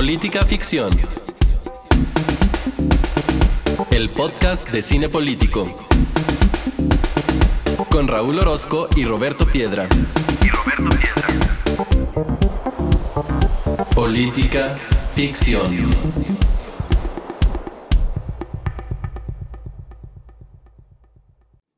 Política Ficción, el podcast de cine político, con Raúl Orozco y Roberto Piedra. Política Ficción.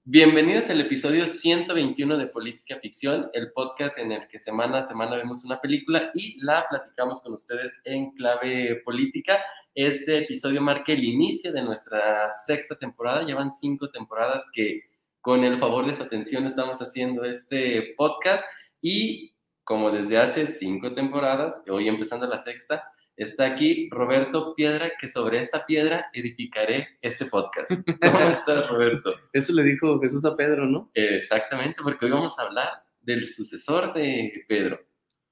Bienvenidos al episodio 121 de Política Ficción, el podcast en el que semana a semana vemos una película y la platicamos con ustedes en clave política. Este episodio marca el inicio de nuestra sexta temporada. Llevan 5 temporadas que, con el favor de su atención, estamos haciendo este podcast. Y como desde hace 5 temporadas, hoy empezando la sexta, está aquí Roberto Piedra, que sobre esta piedra edificaré este podcast. ¿Cómo estás, Roberto? Eso le dijo Jesús a Pedro, ¿no? Exactamente, porque hoy vamos a hablar del sucesor de Pedro.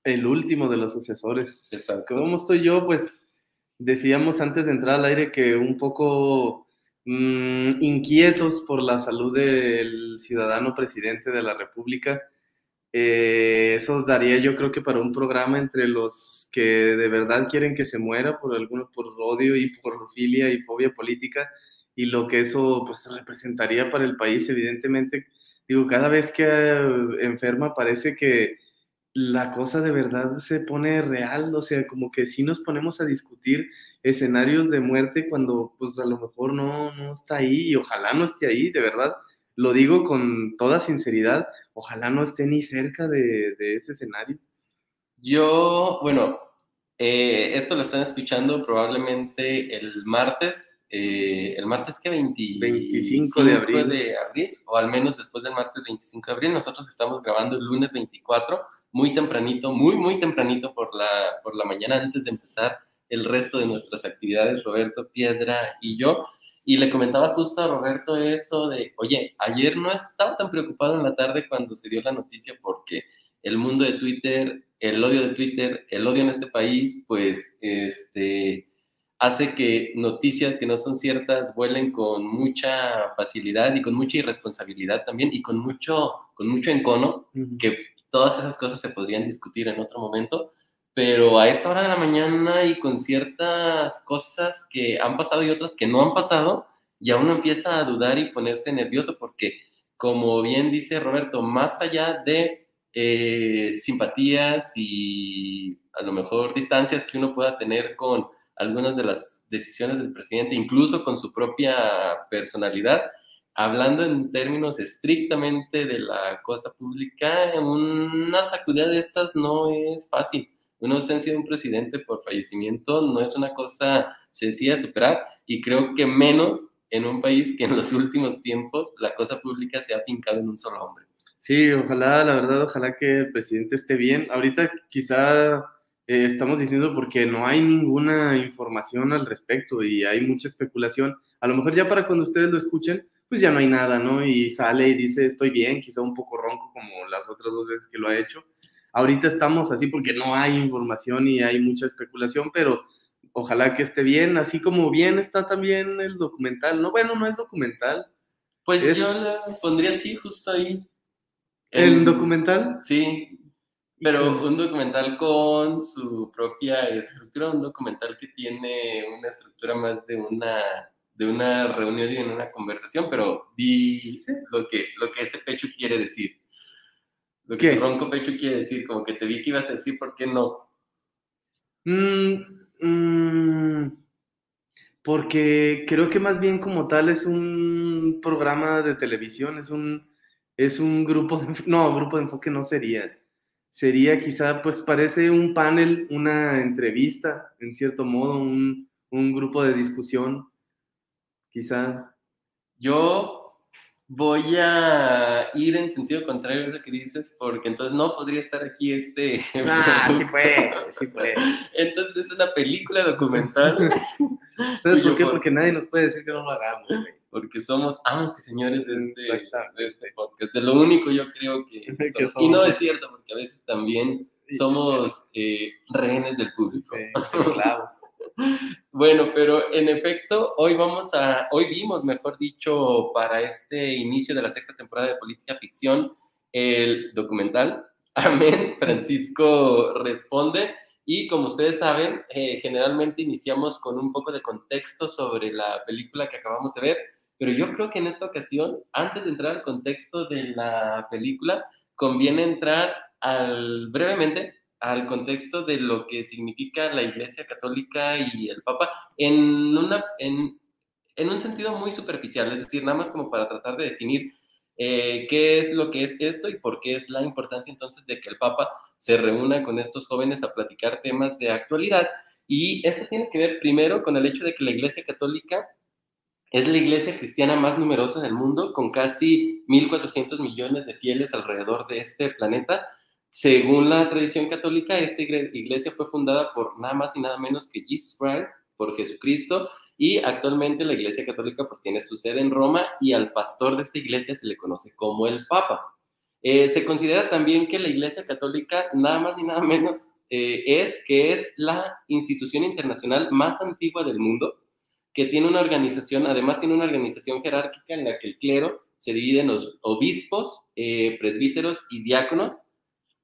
El último de los sucesores. Exacto. ¿Cómo estoy yo? Pues decíamos antes de entrar al aire que un poco inquietos por la salud del ciudadano presidente de la República. Eso daría, yo creo, que para un programa entre los que de verdad quieren que se muera por algunos, por odio y por filia y fobia política, y lo que eso pues representaría para el país. Evidentemente, digo, cada vez que enferma parece que la cosa de verdad se pone real, o sea, como que sí nos ponemos a discutir escenarios de muerte cuando pues a lo mejor no está ahí, y ojalá no esté ahí, de verdad, lo digo con toda sinceridad, ojalá no esté ni cerca de ese escenario. Yo, bueno, esto lo están escuchando probablemente el martes que 25 de abril, o al menos después del martes 25 de abril. Nosotros estamos grabando el lunes 24, muy tempranito, muy tempranito por la mañana, antes de empezar el resto de nuestras actividades, Roberto Piedra y yo. Y le comentaba justo a Roberto eso de, oye, ayer no estaba tan preocupado en la tarde cuando se dio la noticia, porque el mundo de Twitter, el odio de Twitter, el odio en este país, pues hace que noticias que no son ciertas vuelen con mucha facilidad y con mucha irresponsabilidad también, y con mucho encono, que todas esas cosas se podrían discutir en otro momento, pero a esta hora de la mañana y con ciertas cosas que han pasado y otras que no han pasado, ya uno empieza a dudar y ponerse nervioso, porque, como bien dice Roberto, más allá de simpatías y a lo mejor distancias que uno pueda tener con algunas de las decisiones del presidente, incluso con su propia personalidad, hablando en términos estrictamente de la cosa pública, una sacudida de estas no es fácil. Una ausencia de un presidente por fallecimiento no es una cosa sencilla de superar, y creo que menos en un país que en los últimos tiempos la cosa pública se ha fincado en un solo hombre. Sí, ojalá, la verdad, ojalá que el presidente esté bien. Ahorita quizá estamos diciendo porque no hay ninguna información al respecto y hay mucha especulación. A lo mejor ya para cuando ustedes lo escuchen, pues ya no hay nada, ¿no? Y sale y dice, estoy bien, quizá un poco ronco como las otras 2 veces que lo ha hecho. Ahorita estamos así porque no hay información y hay mucha especulación, pero ojalá que esté bien, así como bien está también el documental, ¿no? Bueno, no es documental. Pues yo la pondría así, justo ahí. ¿El documental? Sí, pero un documental con su propia estructura, un documental que tiene una estructura más de una reunión y de una conversación, pero dice lo que ese pecho quiere decir. Lo que el ronco pecho quiere decir, como que te vi que ibas a decir, ¿por qué no? Porque creo que más bien como tal es un programa de televisión, es un grupo de enfoque no sería. Sería quizá, pues parece un panel, una entrevista, en cierto modo, un grupo de discusión, quizá. Yo voy a ir en sentido contrario a eso que dices, porque entonces no podría estar aquí este... Ah, sí puede. Entonces es una película documental. ¿Sabes por qué? Porque nadie nos puede decir que no lo hagamos, güey. Porque somos amos y señores de este podcast. Es lo único, yo creo, que somos. Y no es cierto, porque a veces también somos rehenes del público. Sí, esclavos. Bueno, pero en efecto, hoy vimos, para este inicio de la sexta temporada de Política Ficción, el documental Amén, Francisco responde. Y como ustedes saben, generalmente iniciamos con un poco de contexto sobre la película que acabamos de ver, pero yo creo que en esta ocasión, antes de entrar al contexto de la película, conviene entrar brevemente al contexto de lo que significa la Iglesia Católica y el Papa en un sentido muy superficial, es decir, nada más como para tratar de definir qué es lo que es esto y por qué es la importancia entonces de que el Papa se reúna con estos jóvenes a platicar temas de actualidad. Y esto tiene que ver primero con el hecho de que la Iglesia Católica es la iglesia cristiana más numerosa del mundo, con casi 1.400 millones de fieles alrededor de este planeta. Según la tradición católica, esta iglesia fue fundada por nada más y nada menos que Jesus Christ, por Jesucristo, y actualmente la Iglesia Católica pues tiene su sede en Roma y al pastor de esta iglesia se le conoce como el Papa. Se considera también que la Iglesia Católica nada más y nada menos es la institución internacional más antigua del mundo, que tiene una organización, además tiene una organización jerárquica en la que el clero se divide en los obispos, presbíteros y diáconos.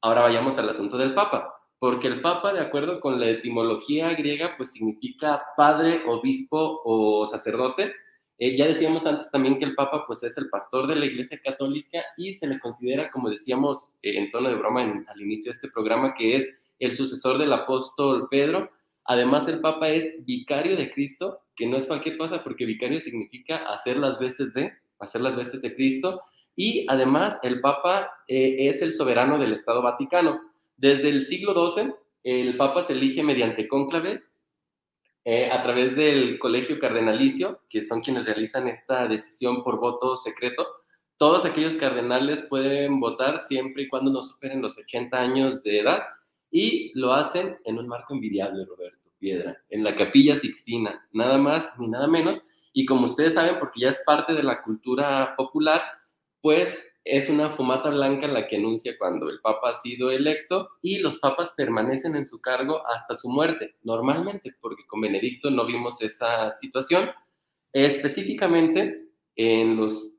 Ahora vayamos al asunto del Papa, porque el Papa, de acuerdo con la etimología griega, pues significa padre, obispo o sacerdote. Ya decíamos antes también que el Papa pues es el pastor de la Iglesia Católica y se le considera, como decíamos en tono de broma al inicio de este programa, que es el sucesor del apóstol Pedro. Además, el Papa es vicario de Cristo, que no es cualquier cosa, porque vicario significa hacer las veces de Cristo. Y además el Papa es el soberano del Estado Vaticano. Desde el siglo XII, el Papa se elige mediante cónclaves a través del Colegio Cardenalicio, que son quienes realizan esta decisión por voto secreto. Todos aquellos cardenales pueden votar siempre y cuando no superen los 80 años de edad, y lo hacen en un marco envidiable, Roberto Piedra, en la Capilla Sixtina, nada más ni nada menos. Y como ustedes saben, porque ya es parte de la cultura popular, pues es una fumata blanca la que anuncia cuando el Papa ha sido electo, y los papas permanecen en su cargo hasta su muerte, normalmente, porque con Benedicto no vimos esa situación. Específicamente, en los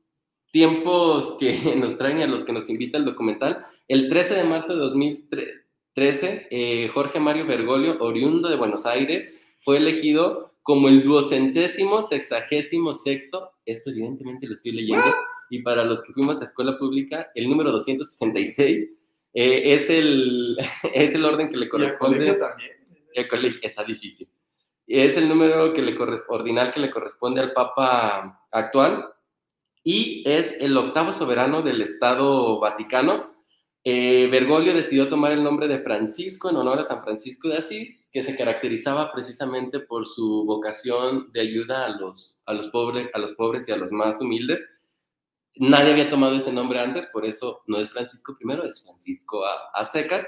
tiempos que nos traen y a los que nos invita el documental, el 13 de marzo de 2013, Jorge Mario Bergoglio, oriundo de Buenos Aires, fue elegido como el 266º, esto evidentemente lo estoy leyendo, y para los que fuimos a escuela pública, el número 266 es el orden que le corresponde. ¿Y el colegio también? El colegio, está difícil. Es el número ordinal que le corresponde al Papa actual, y es el 8º soberano del Estado Vaticano. Bergoglio decidió tomar el nombre de Francisco en honor a San Francisco de Asís, que se caracterizaba precisamente por su vocación de ayuda a los pobres y a los más humildes. Nadie había tomado ese nombre antes, por eso no es Francisco I, es Francisco a secas.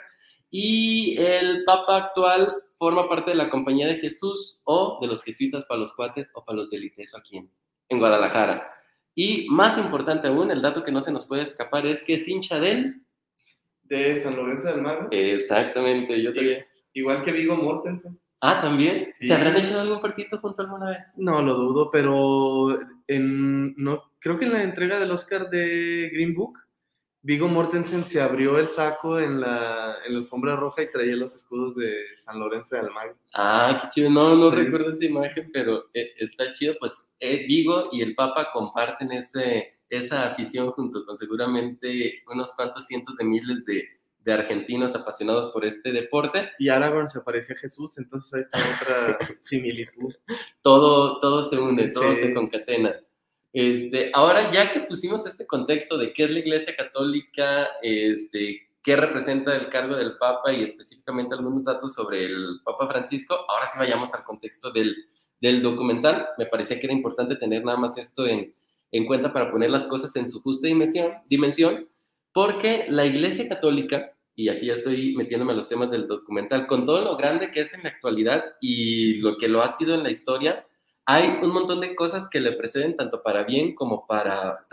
Y el Papa actual forma parte de la Compañía de Jesús o de los jesuitas para los cuates o para los del ITESO aquí en Guadalajara. Y más importante aún, el dato que no se nos puede escapar es que es hincha de San Lorenzo del Almagro. Exactamente, yo sabía. Igual que Viggo Mortensen. Ah, ¿también? Sí. ¿Se habrán hecho algún partido junto alguna vez? No, lo dudo, pero creo que en la entrega del Oscar de Green Book, Viggo Mortensen se abrió el saco en la alfombra roja y traía los escudos de San Lorenzo de Almagro. Ah, qué chido. No recuerdo esa imagen, pero está chido. Pues Viggo y el Papa comparten esa afición junto con seguramente unos cuantos cientos de miles de argentinos apasionados por este deporte. Y Aragorn se aparece a Jesús, entonces ahí está otra similitud. Todo se une, todo se concatena. Ahora, ya que pusimos este contexto de qué es la Iglesia Católica, qué representa el cargo del Papa y específicamente algunos datos sobre el Papa Francisco, ahora sí vayamos al contexto del documental. Me parecía que era importante tener nada más esto en cuenta para poner las cosas en su justa dimensión. Porque la Iglesia Católica, y aquí ya estoy metiéndome a los temas del documental, con todo lo grande que es en la actualidad y lo que lo ha sido en la historia, hay un montón de cosas que le preceden tanto para bien como para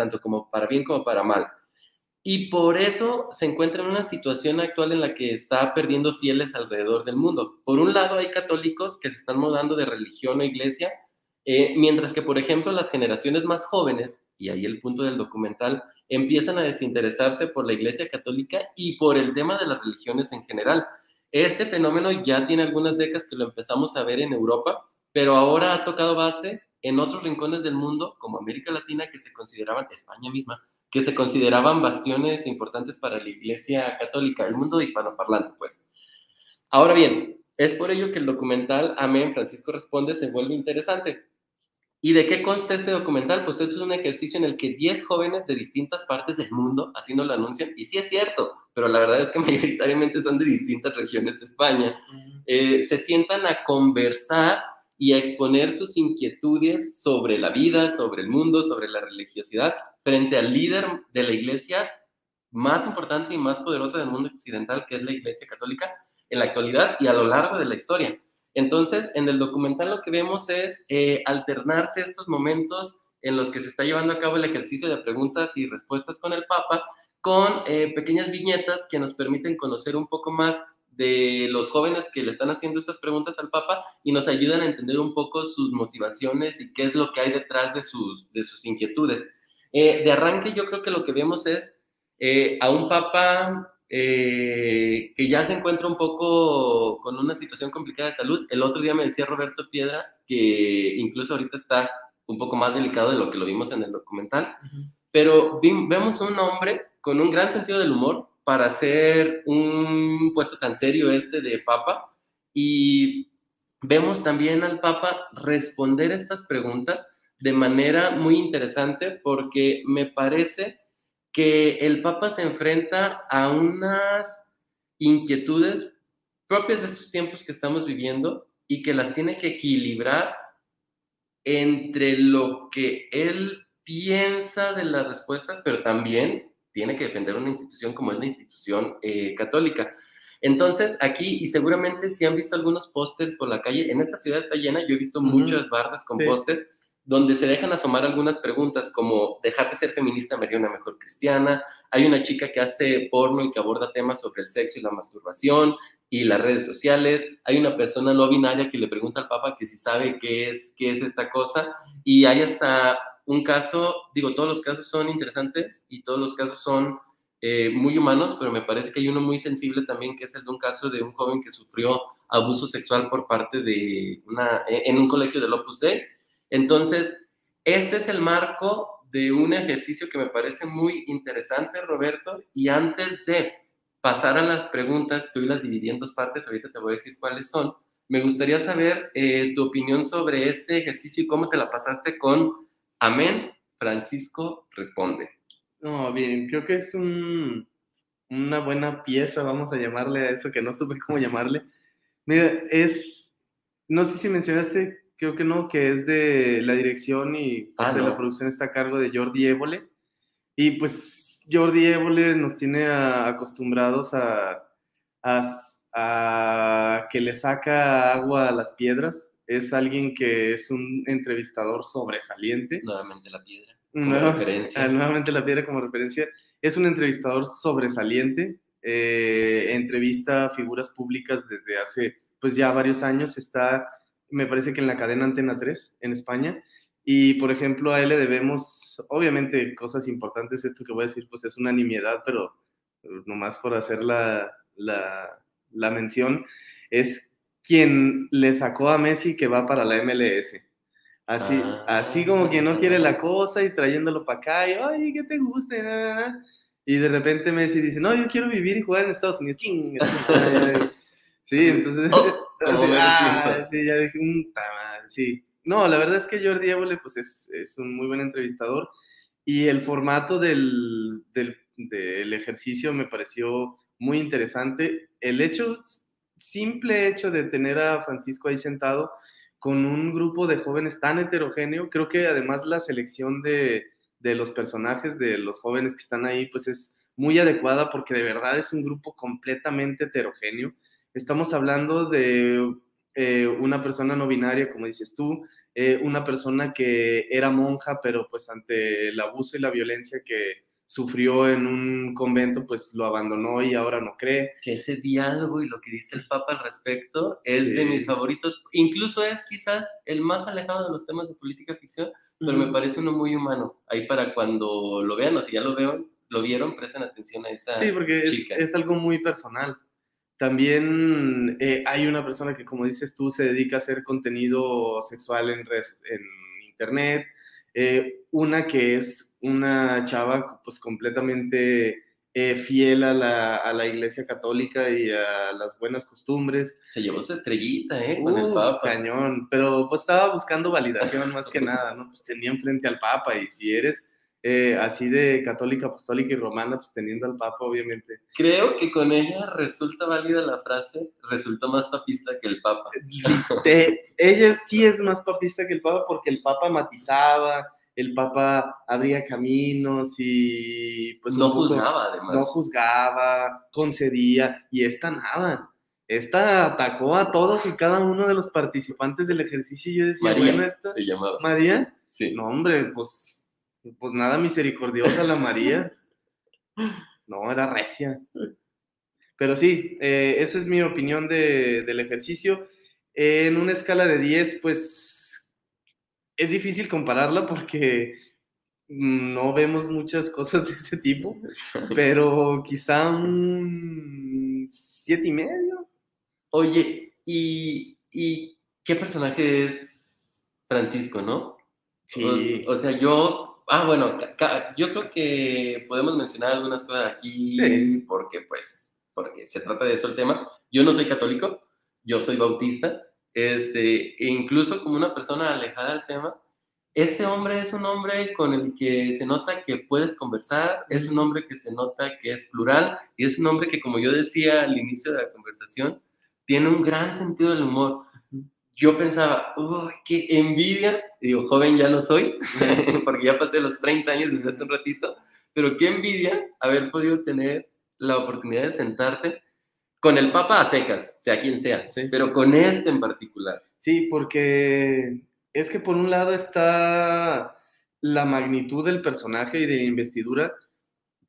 mal. Y por eso se encuentra en una situación actual en la que está perdiendo fieles alrededor del mundo. Por un lado, hay católicos que se están mudando de religión o iglesia, mientras que, por ejemplo, las generaciones más jóvenes, y ahí el punto del documental, empiezan a desinteresarse por la Iglesia Católica y por el tema de las religiones en general. Este fenómeno ya tiene algunas décadas que lo empezamos a ver en Europa, pero ahora ha tocado base en otros rincones del mundo, como América Latina, que se consideraban, España misma, que se consideraban bastiones importantes para la Iglesia Católica, el mundo hispanoparlante, pues. Ahora bien, es por ello que el documental Amén, Francisco Responde se vuelve interesante. ¿Y de qué consta este documental? Pues esto es un ejercicio en el que 10 jóvenes de distintas partes del mundo, así nos lo anuncian, y sí es cierto, pero la verdad es que mayoritariamente son de distintas regiones de España, se sientan a conversar y a exponer sus inquietudes sobre la vida, sobre el mundo, sobre la religiosidad, frente al líder de la iglesia más importante y más poderosa del mundo occidental, que es la Iglesia Católica, en la actualidad y a lo largo de la historia. Entonces, en el documental lo que vemos es alternarse estos momentos en los que se está llevando a cabo el ejercicio de preguntas y respuestas con el Papa, con pequeñas viñetas que nos permiten conocer un poco más de los jóvenes que le están haciendo estas preguntas al Papa y nos ayudan a entender un poco sus motivaciones y qué es lo que hay detrás de sus inquietudes. De arranque, yo creo que lo que vemos es a un Papa que ya se encuentra un poco con una situación complicada de salud. El otro día me decía Roberto Piedra que incluso ahorita está un poco más delicado de lo que lo vimos en el documental, pero vemos a un hombre con un gran sentido del humor para hacer un puesto tan serio de Papa, y vemos también al Papa responder estas preguntas de manera muy interesante, porque me parece que el Papa se enfrenta a unas inquietudes propias de estos tiempos que estamos viviendo y que las tiene que equilibrar entre lo que él piensa de las respuestas, pero también tiene que defender una institución como es la institución católica. Entonces, aquí, y seguramente si han visto algunos pósters por la calle, en esta ciudad está llena, yo he visto muchas bardas con pósters, donde se dejan asomar algunas preguntas como dejarte ser feminista, me haría una mejor cristiana. Hay una chica que hace porno y que aborda temas sobre el sexo y la masturbación y las redes sociales. Hay una persona no binaria que le pregunta al Papa que si sabe qué es esta cosa. Y hay hasta un caso, digo, todos los casos son interesantes y todos los casos son muy humanos, pero me parece que hay uno muy sensible también, que es el de un caso de un joven que sufrió abuso sexual por parte de en un colegio del Opus Dei. Entonces, este es el marco de un ejercicio que me parece muy interesante, Roberto, y antes de pasar a las preguntas, que hoy las dividí en dos partes, ahorita te voy a decir cuáles son, me gustaría saber tu opinión sobre este ejercicio y cómo te la pasaste con Amén, Francisco Responde. No, bien, creo que es una buena pieza, vamos a llamarle a eso, que no supe cómo llamarle. Mira, no sé si mencionaste, creo que no, que es de la dirección y la producción está a cargo de Jordi Évole. Y pues Jordi Évole nos tiene acostumbrados a que le saca agua a las piedras. Es alguien que es un entrevistador sobresaliente. Nuevamente la piedra como referencia. Nuevamente la piedra como referencia. Es un entrevistador sobresaliente. Entrevista a figuras públicas desde hace pues ya varios años. Está, me parece que en la cadena Antena 3, en España, y por ejemplo a él le debemos, obviamente, cosas importantes. Esto que voy a decir, pues es una nimiedad, pero nomás por hacer la mención, es quien le sacó a Messi que va para la MLS. Así como que no quiere la cosa y trayéndolo para acá, y ¡ay, que te guste! Y de repente Messi dice, no, yo quiero vivir y jugar en Estados Unidos. ¡Ching! Sí, entonces... No, la verdad es que Jordi Évole pues es un muy buen entrevistador, y el formato del ejercicio me pareció muy interesante. El simple hecho de tener a Francisco ahí sentado con un grupo de jóvenes tan heterogéneo, creo que además la selección de los personajes, de los jóvenes que están ahí, pues es muy adecuada, porque de verdad es un grupo completamente heterogéneo. Estamos hablando de una persona no binaria, como dices tú, una persona que era monja, pero pues ante el abuso y la violencia que sufrió en un convento, pues lo abandonó y ahora no cree. Que ese diálogo y lo que dice el Papa al respecto es de mis favoritos. Incluso es quizás el más alejado de los temas de política ficción, pero me parece uno muy humano. Ahí para cuando lo vean, o si ya lo vieron, presten atención a esa chica. Sí, porque es algo muy personal. También hay una persona que, como dices tú, se dedica a hacer contenido sexual en internet. Una que es una chava pues completamente fiel a la Iglesia Católica y a las buenas costumbres. Se llevó su estrellita, con el Papa. Cañón, pero pues estaba buscando validación más que nada, ¿no? Pues tenía enfrente al Papa, y si eres así de católica, apostólica y romana, pues teniendo al Papa, obviamente. Creo que con ella resulta válida la frase, resultó más papista que el Papa. Ella sí es más papista que el Papa, porque el Papa matizaba, el Papa abría caminos y pues no juzgaba, además. No juzgaba, concedía, y esta nada. Esta atacó a todos y cada uno de los participantes del ejercicio, y yo decía, María, bueno, esta... ¿se llamaba? ¿María? Sí. No, hombre, pues nada misericordiosa la María. No, era recia. Pero sí, eso es mi opinión del ejercicio. En una escala de 10, pues es difícil compararla porque no vemos muchas cosas de ese tipo, pero quizá un 7.5. Oye, ¿y qué personaje es Francisco, no? Sí. O sea, yo... bueno, yo creo que podemos mencionar algunas cosas aquí, sí, porque se trata de eso el tema. Yo no soy católico, yo soy bautista, e incluso como una persona alejada del tema, este hombre es un hombre con el que se nota que puedes conversar, es un hombre que se nota que es plural, y es un hombre que, como yo decía al inicio de la conversación, tiene un gran sentido del humor. Yo pensaba, uy, qué envidia, y digo, joven ya lo soy, porque ya pasé los 30 años desde hace un ratito, pero qué envidia haber podido tener la oportunidad de sentarte con el Papa a secas, sea quien sea, sí, pero con este en particular. Sí, porque es que por un lado está la magnitud del personaje y de la investidura,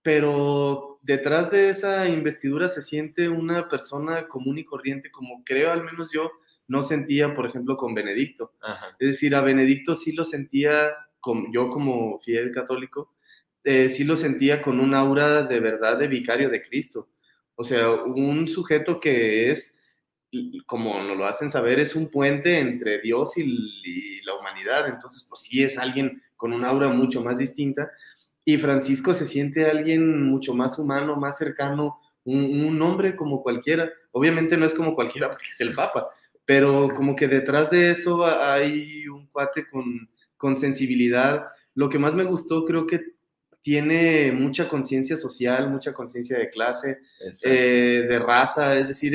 pero detrás de esa investidura se siente una persona común y corriente, como creo al menos yo, no sentía, por ejemplo, con Benedicto. Ajá. Es decir, a Benedicto sí lo sentía, yo como fiel católico, sí lo sentía con un aura de verdad de vicario de Cristo. O sea, un sujeto que es, como nos lo hacen saber, es un puente entre Dios y la humanidad. Entonces, pues sí es alguien con un aura mucho más distinta. Y Francisco se siente alguien mucho más humano, más cercano, un hombre como cualquiera. Obviamente no es como cualquiera porque es el Papa, pero como que detrás de eso hay un cuate con sensibilidad. Lo que más me gustó, creo que tiene mucha conciencia social, mucha conciencia de clase, de raza, es decir,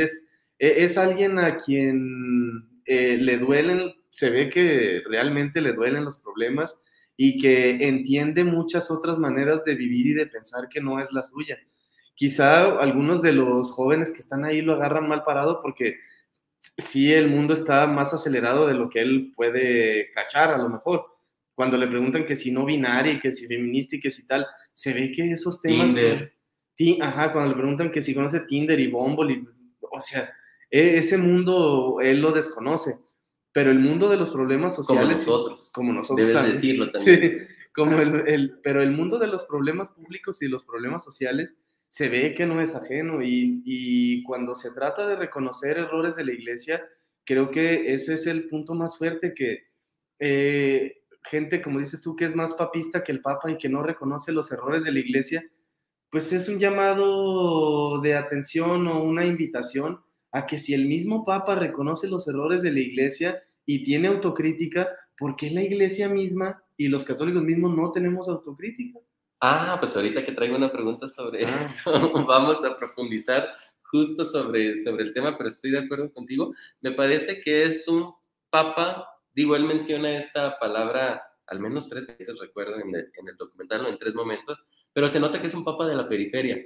es alguien a quien le duelen, se ve que realmente le duelen los problemas y que entiende muchas otras maneras de vivir y de pensar que no es la suya. Quizá algunos de los jóvenes que están ahí lo agarran mal parado porque... sí, el mundo está más acelerado de lo que él puede cachar, a lo mejor. Cuando le preguntan que si no binaria, que si feminista y que si tal, se ve que esos temas... Tinder. Ajá, cuando le preguntan que si conoce Tinder y Bumble, o sea, ese mundo él lo desconoce, pero el mundo de los problemas sociales... Como nosotros. Debes también decirlo también. Sí, como pero el mundo de los problemas públicos y los problemas sociales... se ve que no es ajeno, y cuando se trata de reconocer errores de la Iglesia, creo que ese es el punto más fuerte, que gente, como dices tú, que es más papista que el Papa y que no reconoce los errores de la Iglesia, pues es un llamado de atención o una invitación a que si el mismo Papa reconoce los errores de la Iglesia y tiene autocrítica, ¿por qué la Iglesia misma y los católicos mismos no tenemos autocrítica? Pues ahorita que traigo una pregunta sobre eso, vamos a profundizar justo sobre el tema, pero estoy de acuerdo contigo. Me parece que es un papa, digo, él menciona esta palabra al menos 3 veces, recuerdo, en el documental, en 3 momentos, pero se nota que es un papa de la periferia.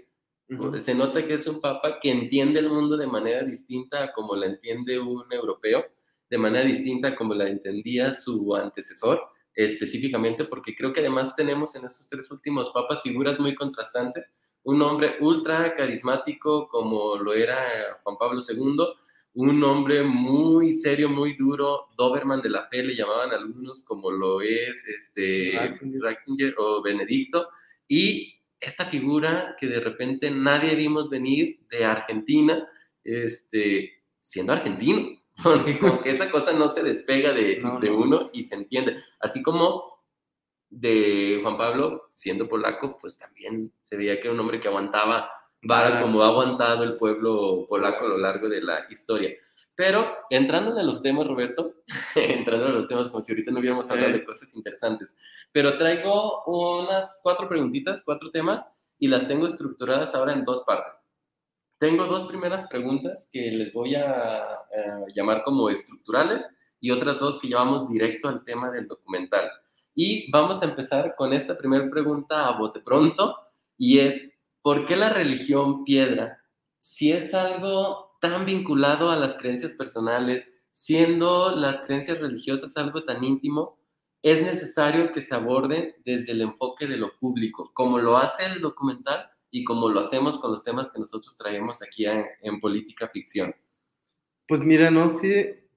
Uh-huh. Se nota que es un papa que entiende el mundo de manera distinta a como la entiende un europeo, de manera distinta a como la entendía su antecesor, específicamente porque creo que además tenemos en estos 3 últimos papas figuras muy contrastantes, un hombre ultra carismático como lo era Juan Pablo II, un hombre muy serio, muy duro, Doberman de la fe le llamaban algunos, como lo es Ratzinger o Benedicto, y esta figura que de repente nadie vimos venir de Argentina, siendo argentino, porque como que esa cosa no se despega de uno y se entiende. Así como de Juan Pablo, siendo polaco, pues también se veía que era un hombre que aguantaba vara, como ha aguantado el pueblo polaco a lo largo de la historia. Pero, entrando en los temas, Roberto, entrando en los temas, como si ahorita no hubiéramos hablado de cosas interesantes, pero traigo unas 4 preguntitas, 4 temas, y las tengo estructuradas ahora en 2 partes. Tengo 2 primeras preguntas que les voy a llamar como estructurales, y otras 2 que llevamos directo al tema del documental. Y vamos a empezar con esta primera pregunta a bote pronto, y es, ¿por qué la religión Piedra, si es algo tan vinculado a las creencias personales, siendo las creencias religiosas algo tan íntimo, es necesario que se aborde desde el enfoque de lo público, como lo hace el documental y como lo hacemos con los temas que nosotros traemos aquí en Política Ficción? Pues mira, no sé,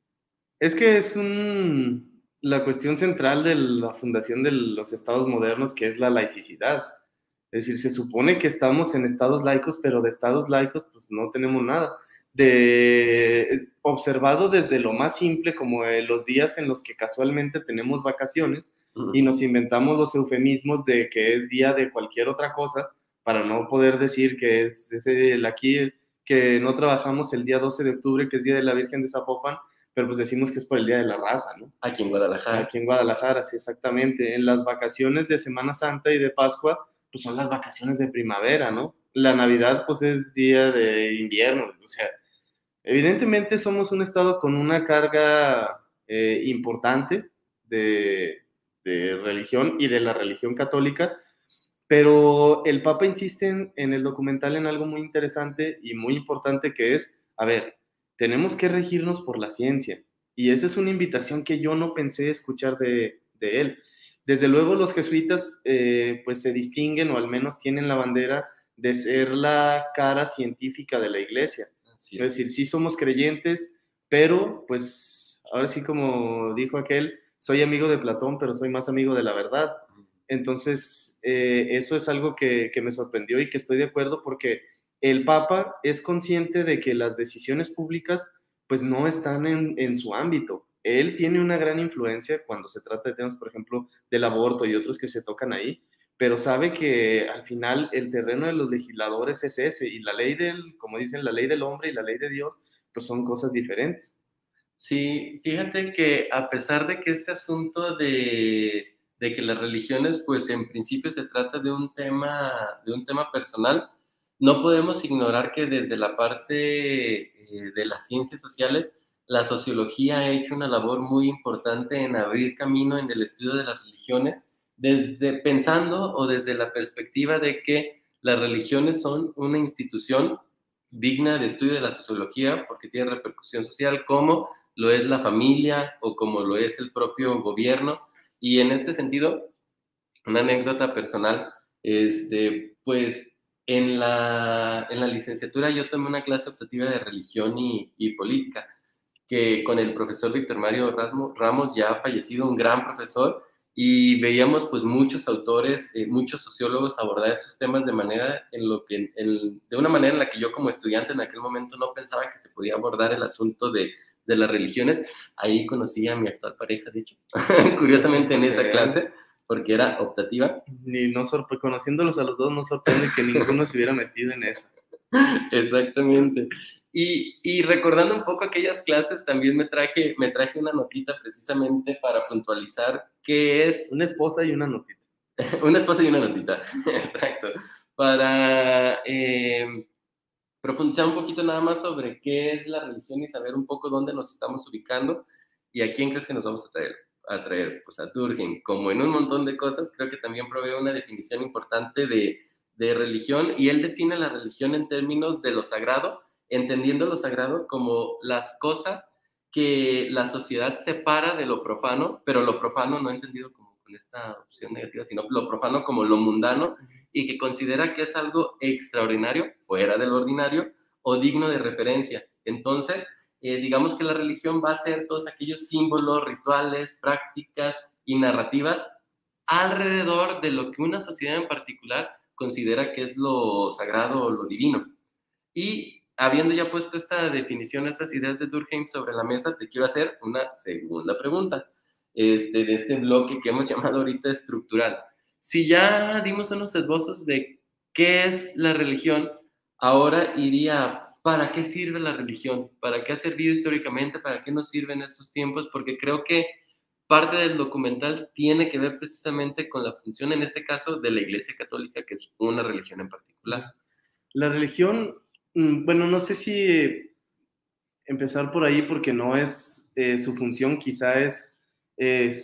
es que es la cuestión central de la fundación de los estados modernos, que es la laicidad. Es decir, se supone que estamos en estados laicos, pero de estados laicos pues no tenemos nada. Observado desde lo más simple, como los días en los que casualmente tenemos vacaciones y nos inventamos los eufemismos de que es día de cualquier otra cosa para no poder decir que es el aquí, que no trabajamos el día 12 de octubre, que es día de la Virgen de Zapopan, pero pues decimos que es por el día de la raza, ¿no? Aquí en Guadalajara. Aquí en Guadalajara, sí, exactamente. En las vacaciones de Semana Santa y de Pascua, pues son las vacaciones de primavera, ¿no? La Navidad, pues es día de invierno, o sea, evidentemente somos un estado con una carga importante de religión y de la religión católica, pero el Papa insiste en el documental en algo muy interesante y muy importante, que es, a ver, tenemos que regirnos por la ciencia, y esa es una invitación que yo no pensé escuchar de él. Desde luego los jesuitas pues se distinguen, o al menos tienen la bandera de ser la cara científica de la iglesia. Es decir, sí somos creyentes, pero pues ahora sí, como dijo aquel, soy amigo de Platón, pero soy más amigo de la verdad. Entonces, eso es algo que me sorprendió y que estoy de acuerdo, porque el Papa es consciente de que las decisiones públicas pues no están en su ámbito. Él tiene una gran influencia cuando se trata de temas, por ejemplo, del aborto y otros que se tocan ahí, pero sabe que al final el terreno de los legisladores es ese, y la ley del, como dicen, la ley del hombre y la ley de Dios, pues son cosas diferentes. Sí, fíjate que a pesar de que este asunto de que las religiones, pues en principio se trata de un tema personal, no podemos ignorar que desde la parte de las ciencias sociales, la sociología ha hecho una labor muy importante en abrir camino en el estudio de las religiones, pensando o desde la perspectiva de que las religiones son una institución digna de estudio de la sociología porque tiene repercusión social, como lo es la familia o como lo es el propio gobierno. Y en este sentido, una anécdota personal, pues en la licenciatura yo tomé una clase optativa de religión y política, que con el profesor Víctor Mario Ramos, ya ha fallecido, un gran profesor, y veíamos pues muchos autores, muchos sociólogos abordar estos temas de una manera en la que yo como estudiante en aquel momento no pensaba que se podía abordar el asunto de las religiones. Ahí conocí a mi actual pareja, de hecho, curiosamente en esa clase, porque era optativa. Conociéndolos a los dos, no sorprende que ninguno se hubiera metido en eso. Exactamente. Y recordando un poco aquellas clases, también me traje una notita precisamente para puntualizar qué es... Una esposa y una notita. Una esposa y una notita, exacto. Para profundizar un poquito nada más sobre qué es la religión y saber un poco dónde nos estamos ubicando y a quién crees que nos vamos a traer. Pues a Durkheim, como en un montón de cosas, creo que también provee una definición importante de religión, y él define la religión en términos de lo sagrado, entendiendo lo sagrado como las cosas que la sociedad separa de lo profano, pero lo profano no entendido como con esta opción negativa, sino lo profano como lo mundano, y que considera que es algo extraordinario, fuera del ordinario, o digno de referencia. Entonces, digamos que la religión va a ser todos aquellos símbolos, rituales, prácticas y narrativas alrededor de lo que una sociedad en particular considera que es lo sagrado o lo divino. Y habiendo ya puesto esta definición, estas ideas de Durkheim sobre la mesa, te quiero hacer una segunda pregunta de este bloque que hemos llamado ahorita estructural. Si ya dimos unos esbozos de qué es la religión, ahora iría, ¿para qué sirve la religión? ¿Para qué ha servido históricamente? ¿Para qué nos sirve en estos tiempos? Porque creo que parte del documental tiene que ver precisamente con la función, en este caso, de la Iglesia Católica, que es una religión en particular. La religión, bueno, no sé si empezar por ahí, porque no es su función, quizá es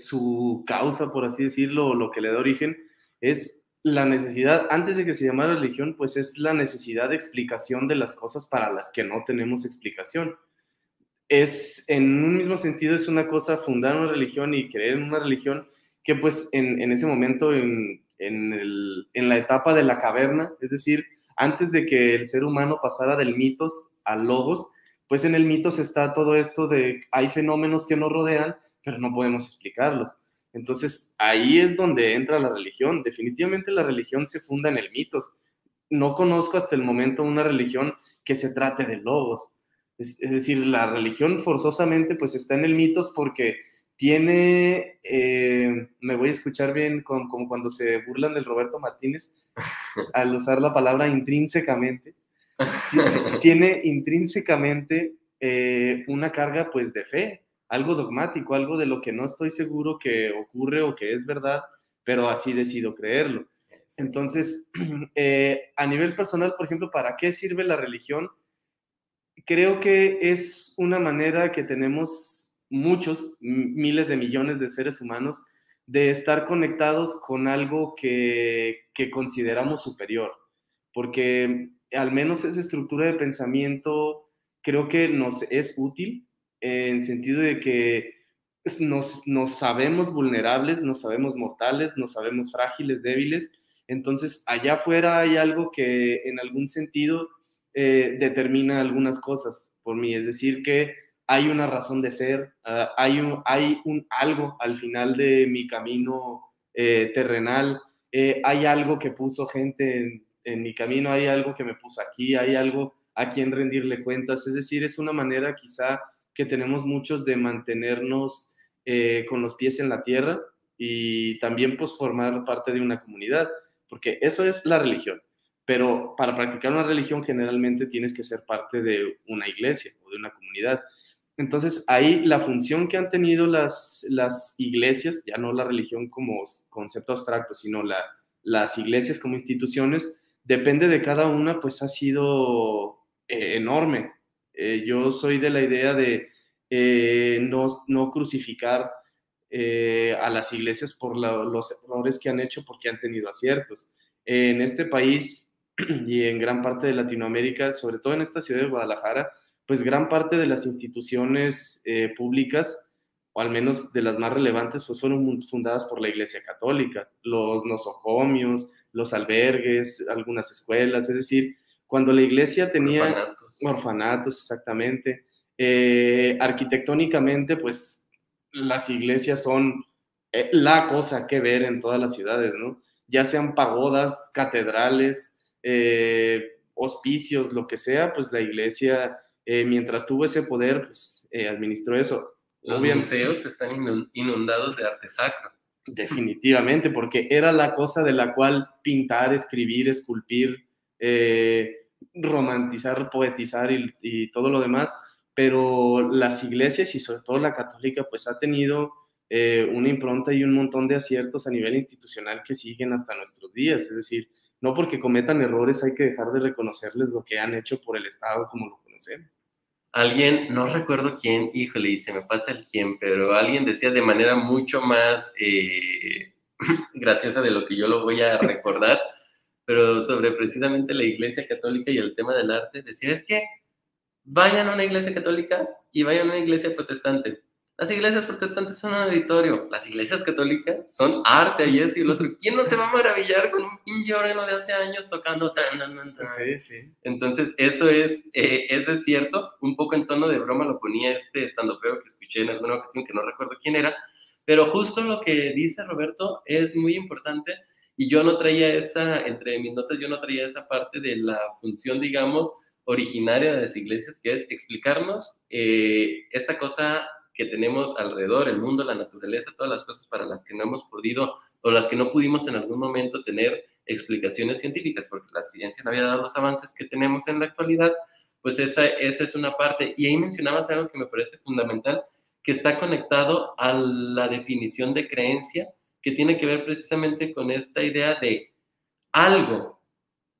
su causa, por así decirlo, o lo que le da origen, es la necesidad, antes de que se llamara religión, pues es la necesidad de explicación de las cosas para las que no tenemos explicación. Es, en un mismo sentido, es una cosa fundar una religión y creer en una religión que pues en ese momento, en la etapa de la caverna, es decir, antes de que el ser humano pasara del mitos al logos, pues en el mitos está todo esto de hay fenómenos que nos rodean, pero no podemos explicarlos. Entonces ahí es donde entra la religión. Definitivamente la religión se funda en el mitos. No conozco hasta el momento una religión que se trate de logos. Es decir, la religión forzosamente pues está en el mitos porque tiene, me voy a escuchar bien como cuando se burlan del Roberto Martínez al usar la palabra intrínsecamente, tiene intrínsecamente una carga pues de fe, algo dogmático, algo de lo que no estoy seguro que ocurre o que es verdad, pero así decido creerlo. Entonces, a nivel personal, por ejemplo, ¿para qué sirve la religión? Creo que es una manera que tenemos muchos, miles de millones de seres humanos de estar conectados con algo que consideramos superior, porque al menos esa estructura de pensamiento creo que nos es útil en sentido de que nos sabemos vulnerables, nos sabemos mortales, nos sabemos frágiles, débiles, entonces allá afuera hay algo que en algún sentido determina algunas cosas por mí, es decir que hay una razón de ser, hay un algo al final de mi camino terrenal, hay algo que puso gente en mi camino, hay algo que me puso aquí, hay algo a quien rendirle cuentas, es decir, es una manera quizá que tenemos muchos de mantenernos con los pies en la tierra y también pues formar parte de una comunidad, porque eso es la religión. Pero para practicar una religión generalmente tienes que ser parte de una iglesia o de una comunidad. Entonces ahí la función que han tenido las iglesias, ya no la religión como concepto abstracto, sino las iglesias como instituciones, depende de cada una, pues ha sido enorme. Yo soy de la idea de no crucificar a las iglesias por los errores que han hecho porque han tenido aciertos. En este país y en gran parte de Latinoamérica, sobre todo en esta ciudad de Guadalajara, pues gran parte de las instituciones públicas, o al menos de las más relevantes, pues fueron fundadas por la Iglesia Católica, los nosocomios, los albergues, algunas escuelas, es decir, cuando la Iglesia tenía orfanatos exactamente, arquitectónicamente, pues las iglesias son la cosa que ver en todas las ciudades, ¿no? Ya sean pagodas, catedrales, hospicios, lo que sea, pues la iglesia, mientras tuvo ese poder, pues administró eso. Los museos están inundados de arte sacro. Definitivamente, porque era la cosa de la cual pintar, escribir, esculpir, romantizar, poetizar y todo lo demás, pero las iglesias y sobre todo la católica, pues ha tenido una impronta y un montón de aciertos a nivel institucional que siguen hasta nuestros días, es decir, no porque cometan errores hay que dejar de reconocerles lo que han hecho por el Estado como lo conocemos. Alguien, no recuerdo quién, híjole, se me pasa el quién, pero alguien decía de manera mucho más graciosa de lo que yo lo voy a recordar, pero sobre precisamente la Iglesia Católica y el tema del arte, decía, es que vayan a una iglesia católica y vayan a una iglesia protestante. Las iglesias protestantes son un auditorio, las iglesias católicas son arte, y eso y lo otro. ¿Quién no se va a maravillar con un pinche órgano de hace años tocando tan, tan, tan, tan? Sí, sí. Entonces, eso es cierto. Un poco en tono de broma lo ponía estandopeo que escuché en alguna ocasión, que no recuerdo quién era, pero justo lo que dice Roberto es muy importante, y yo no traía esa, entre mis notas, yo no traía esa parte de la función, digamos, originaria de las iglesias, que es explicarnos esta cosa que tenemos alrededor, el mundo, la naturaleza, todas las cosas para las que no hemos podido o las que no pudimos en algún momento tener explicaciones científicas, porque la ciencia no había dado los avances que tenemos en la actualidad, pues esa es una parte. Y ahí mencionabas algo que me parece fundamental, que está conectado a la definición de creencia, que tiene que ver precisamente con esta idea de algo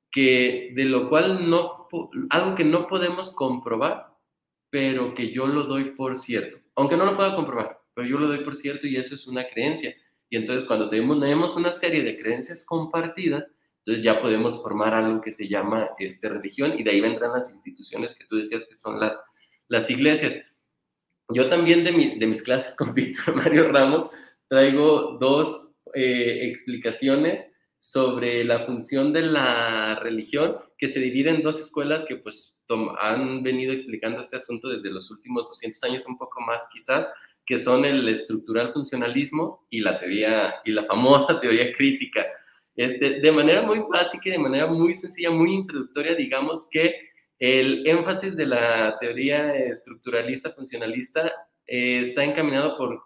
que, de lo cual no, algo que no podemos comprobar, pero que yo lo doy por cierto. Aunque no lo pueda comprobar, pero yo lo doy por cierto y eso es una creencia. Y entonces cuando tenemos una serie de creencias compartidas, entonces ya podemos formar algo que se llama religión, y de ahí vendrán las instituciones que tú decías que son las iglesias. Yo también de mis clases con Víctor Mario Ramos traigo dos explicaciones sobre la función de la religión, que se divide en dos escuelas que pues han venido explicando este asunto desde los últimos 200 años, un poco más quizás, que son el estructural funcionalismo y la famosa teoría crítica. De manera muy básica y de manera muy sencilla, muy introductoria, digamos que el énfasis de la teoría estructuralista funcionalista está encaminado por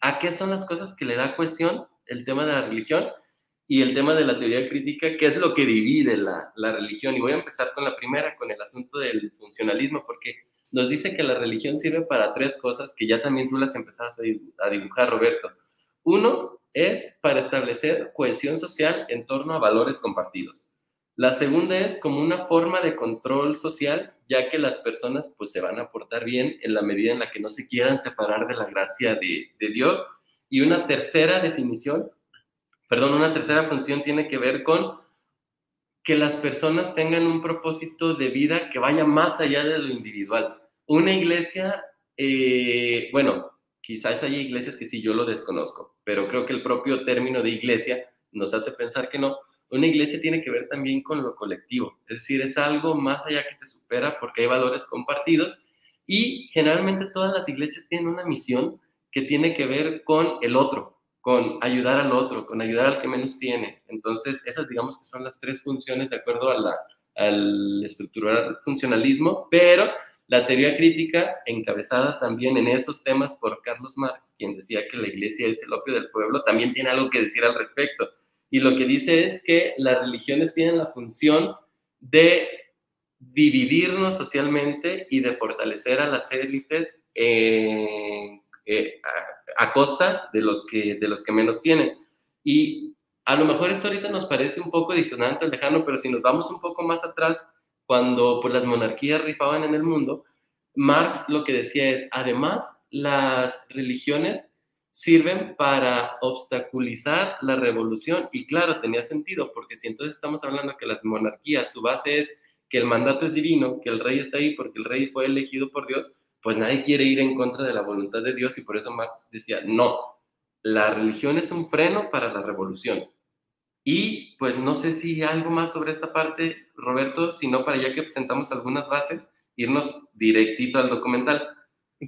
a qué son las cosas que le da cohesión el tema de la religión y el tema de la teoría crítica, qué es lo que divide la religión. Y voy a empezar con la primera, con el asunto del funcionalismo, porque nos dice que la religión sirve para tres cosas que ya también tú las empezabas a dibujar, Roberto. Uno es para establecer cohesión social en torno a valores compartidos. La segunda es como una forma de control social, ya que las personas pues se van a portar bien en la medida en la que no se quieran separar de la gracia de Dios. Y una tercera función tiene que ver con que las personas tengan un propósito de vida que vaya más allá de lo individual. Una iglesia, bueno, quizás haya iglesias que sí, yo lo desconozco, pero creo que el propio término de iglesia nos hace pensar que no. Una iglesia tiene que ver también con lo colectivo, es decir, es algo más allá que te supera porque hay valores compartidos, y generalmente todas las iglesias tienen una misión que tiene que ver con el otro, con ayudar al otro, con ayudar al que menos tiene. Entonces, esas digamos que son las tres funciones de acuerdo al estructural funcionalismo, pero la teoría crítica, encabezada también en estos temas por Carlos Marx, quien decía que la iglesia es el opio del pueblo, también tiene algo que decir al respecto. Y lo que dice es que las religiones tienen la función de dividirnos socialmente y de fortalecer a las élites a costa de los que menos tienen. Y a lo mejor esto ahorita nos parece un poco disonante, lejano, pero si nos vamos un poco más atrás, cuando pues, las monarquías rifaban en el mundo, Marx lo que decía es, además, las religiones sirven para obstaculizar la revolución. Y claro, tenía sentido, porque si entonces estamos hablando que las monarquías, su base es que el mandato es divino, que el rey está ahí porque el rey fue elegido por Dios, pues nadie quiere ir en contra de la voluntad de Dios, y por eso Marx decía, no, la religión es un freno para la revolución. Y pues no sé si algo más sobre esta parte, Roberto, sino para ya que presentamos algunas bases, irnos directito al documental.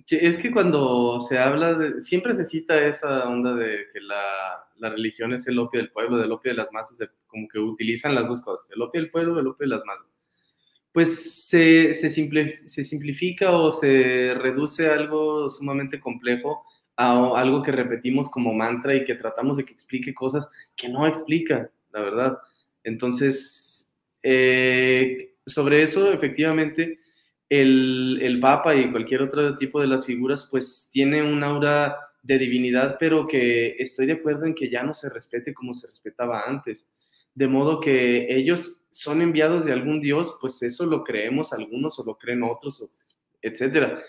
Es que cuando se habla, siempre se cita esa onda de que la religión es el opio del pueblo, del opio de las masas, como que utilizan las dos cosas, el opio del pueblo, el opio de las masas. Pues se simplifica o se reduce algo sumamente complejo a algo que repetimos como mantra y que tratamos de que explique cosas que no explica, la verdad. Entonces, sobre eso, efectivamente, el Papa y cualquier otro tipo de las figuras, pues tiene un aura de divinidad, pero que estoy de acuerdo en que ya no se respete como se respetaba antes. De modo que ellos son enviados de algún Dios, pues eso lo creemos algunos o lo creen otros, etcétera.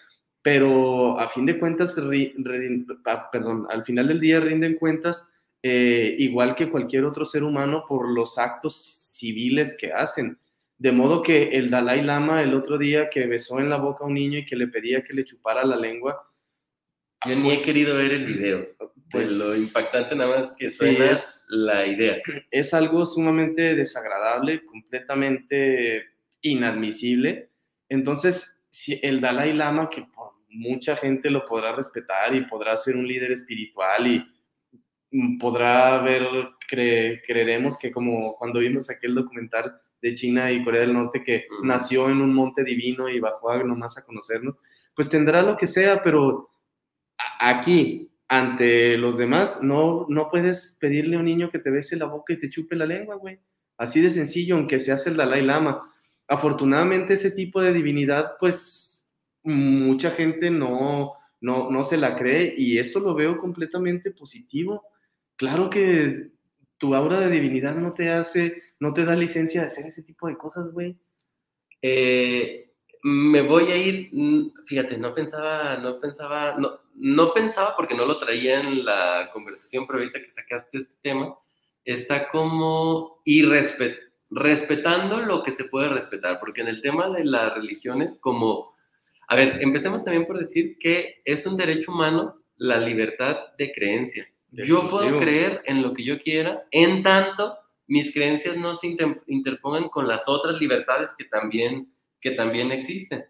Pero a fin de cuentas, al final del día rinden cuentas igual que cualquier otro ser humano por los actos civiles que hacen. De modo que el Dalai Lama el otro día que besó en la boca a un niño y que le pedía que le chupara la lengua. Yo pues, ni he querido ver el video. Pues lo impactante nada más que suena es la idea. Es algo sumamente desagradable, completamente inadmisible. Entonces, si el Dalai Lama, que por mucha gente lo podrá respetar y podrá ser un líder espiritual y podrá ver, creeremos que como cuando vimos aquel documental de China y Corea del Norte, que nació en un monte divino y bajó a nomás a conocernos, pues tendrá lo que sea, pero aquí, ante los demás, no puedes pedirle a un niño que te bese la boca y te chupe la lengua, güey. Así de sencillo, aunque se hace el Dalai Lama. Afortunadamente, ese tipo de divinidad, pues, mucha gente no se la cree, y eso lo veo completamente positivo. Claro que tu aura de divinidad no te da licencia de hacer ese tipo de cosas, güey. Me voy a ir, fíjate, no pensaba porque no lo traía en la conversación, pero ahorita que sacaste este tema, está como respetando lo que se puede respetar, porque en el tema de las religiones, como, a ver, empecemos también por decir que es un derecho humano la libertad de creencia. Yo puedo creer en lo que yo quiera, en tanto mis creencias no se interpongan con las otras libertades que también existen.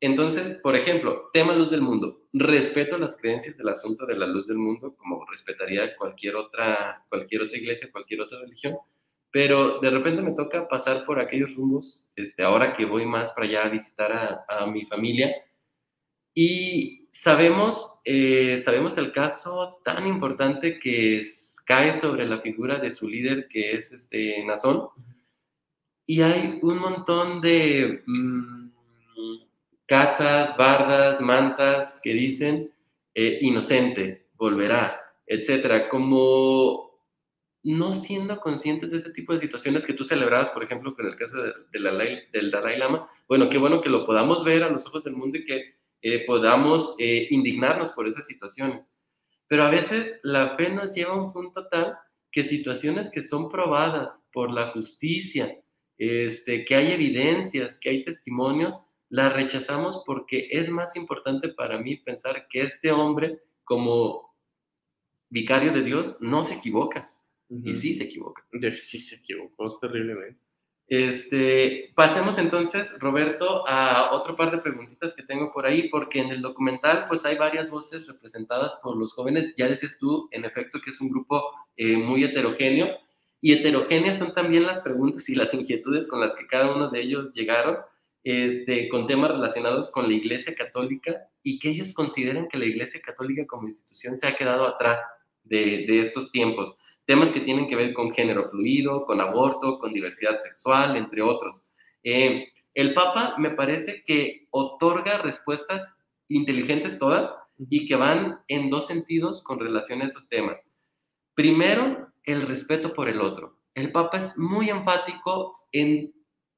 Entonces, por ejemplo, tema luz del mundo. Respeto las creencias del asunto de la luz del mundo, como respetaría cualquier otra iglesia, cualquier otra religión, pero de repente me toca pasar por aquellos rumbos, ahora que voy más para allá a visitar a mi familia, y sabemos el caso tan importante que cae sobre la figura de su líder, que es Nazón, y hay un montón de casas, bardas, mantas que dicen inocente, volverá, etcétera, como no siendo conscientes de ese tipo de situaciones que tú celebrabas, por ejemplo, con el caso del Dalai Lama. Bueno, qué bueno que lo podamos ver a los ojos del mundo y que podamos indignarnos por esas situaciones. Pero a veces la fe nos lleva a un punto tal que situaciones que son probadas por la justicia, que hay evidencias, que hay testimonio, la rechazamos porque es más importante para mí pensar que este hombre, como vicario de Dios, no se equivoca. Uh-huh. Y sí se equivoca. Sí se equivocó terriblemente. Pasemos entonces, Roberto, a otro par de preguntitas que tengo por ahí, porque en el documental pues hay varias voces representadas por los jóvenes. Ya decías tú, en efecto, que es un grupo muy heterogéneo, y heterogéneas son también las preguntas y las inquietudes con las que cada uno de ellos llegaron, con temas relacionados con la Iglesia Católica, y que ellos consideran que la Iglesia Católica como institución se ha quedado atrás de estos tiempos. Temas que tienen que ver con género fluido, con aborto, con diversidad sexual, entre otros. El Papa me parece que otorga respuestas inteligentes todas y que van en dos sentidos con relación a esos temas. Primero, el respeto por el otro. El Papa es muy enfático en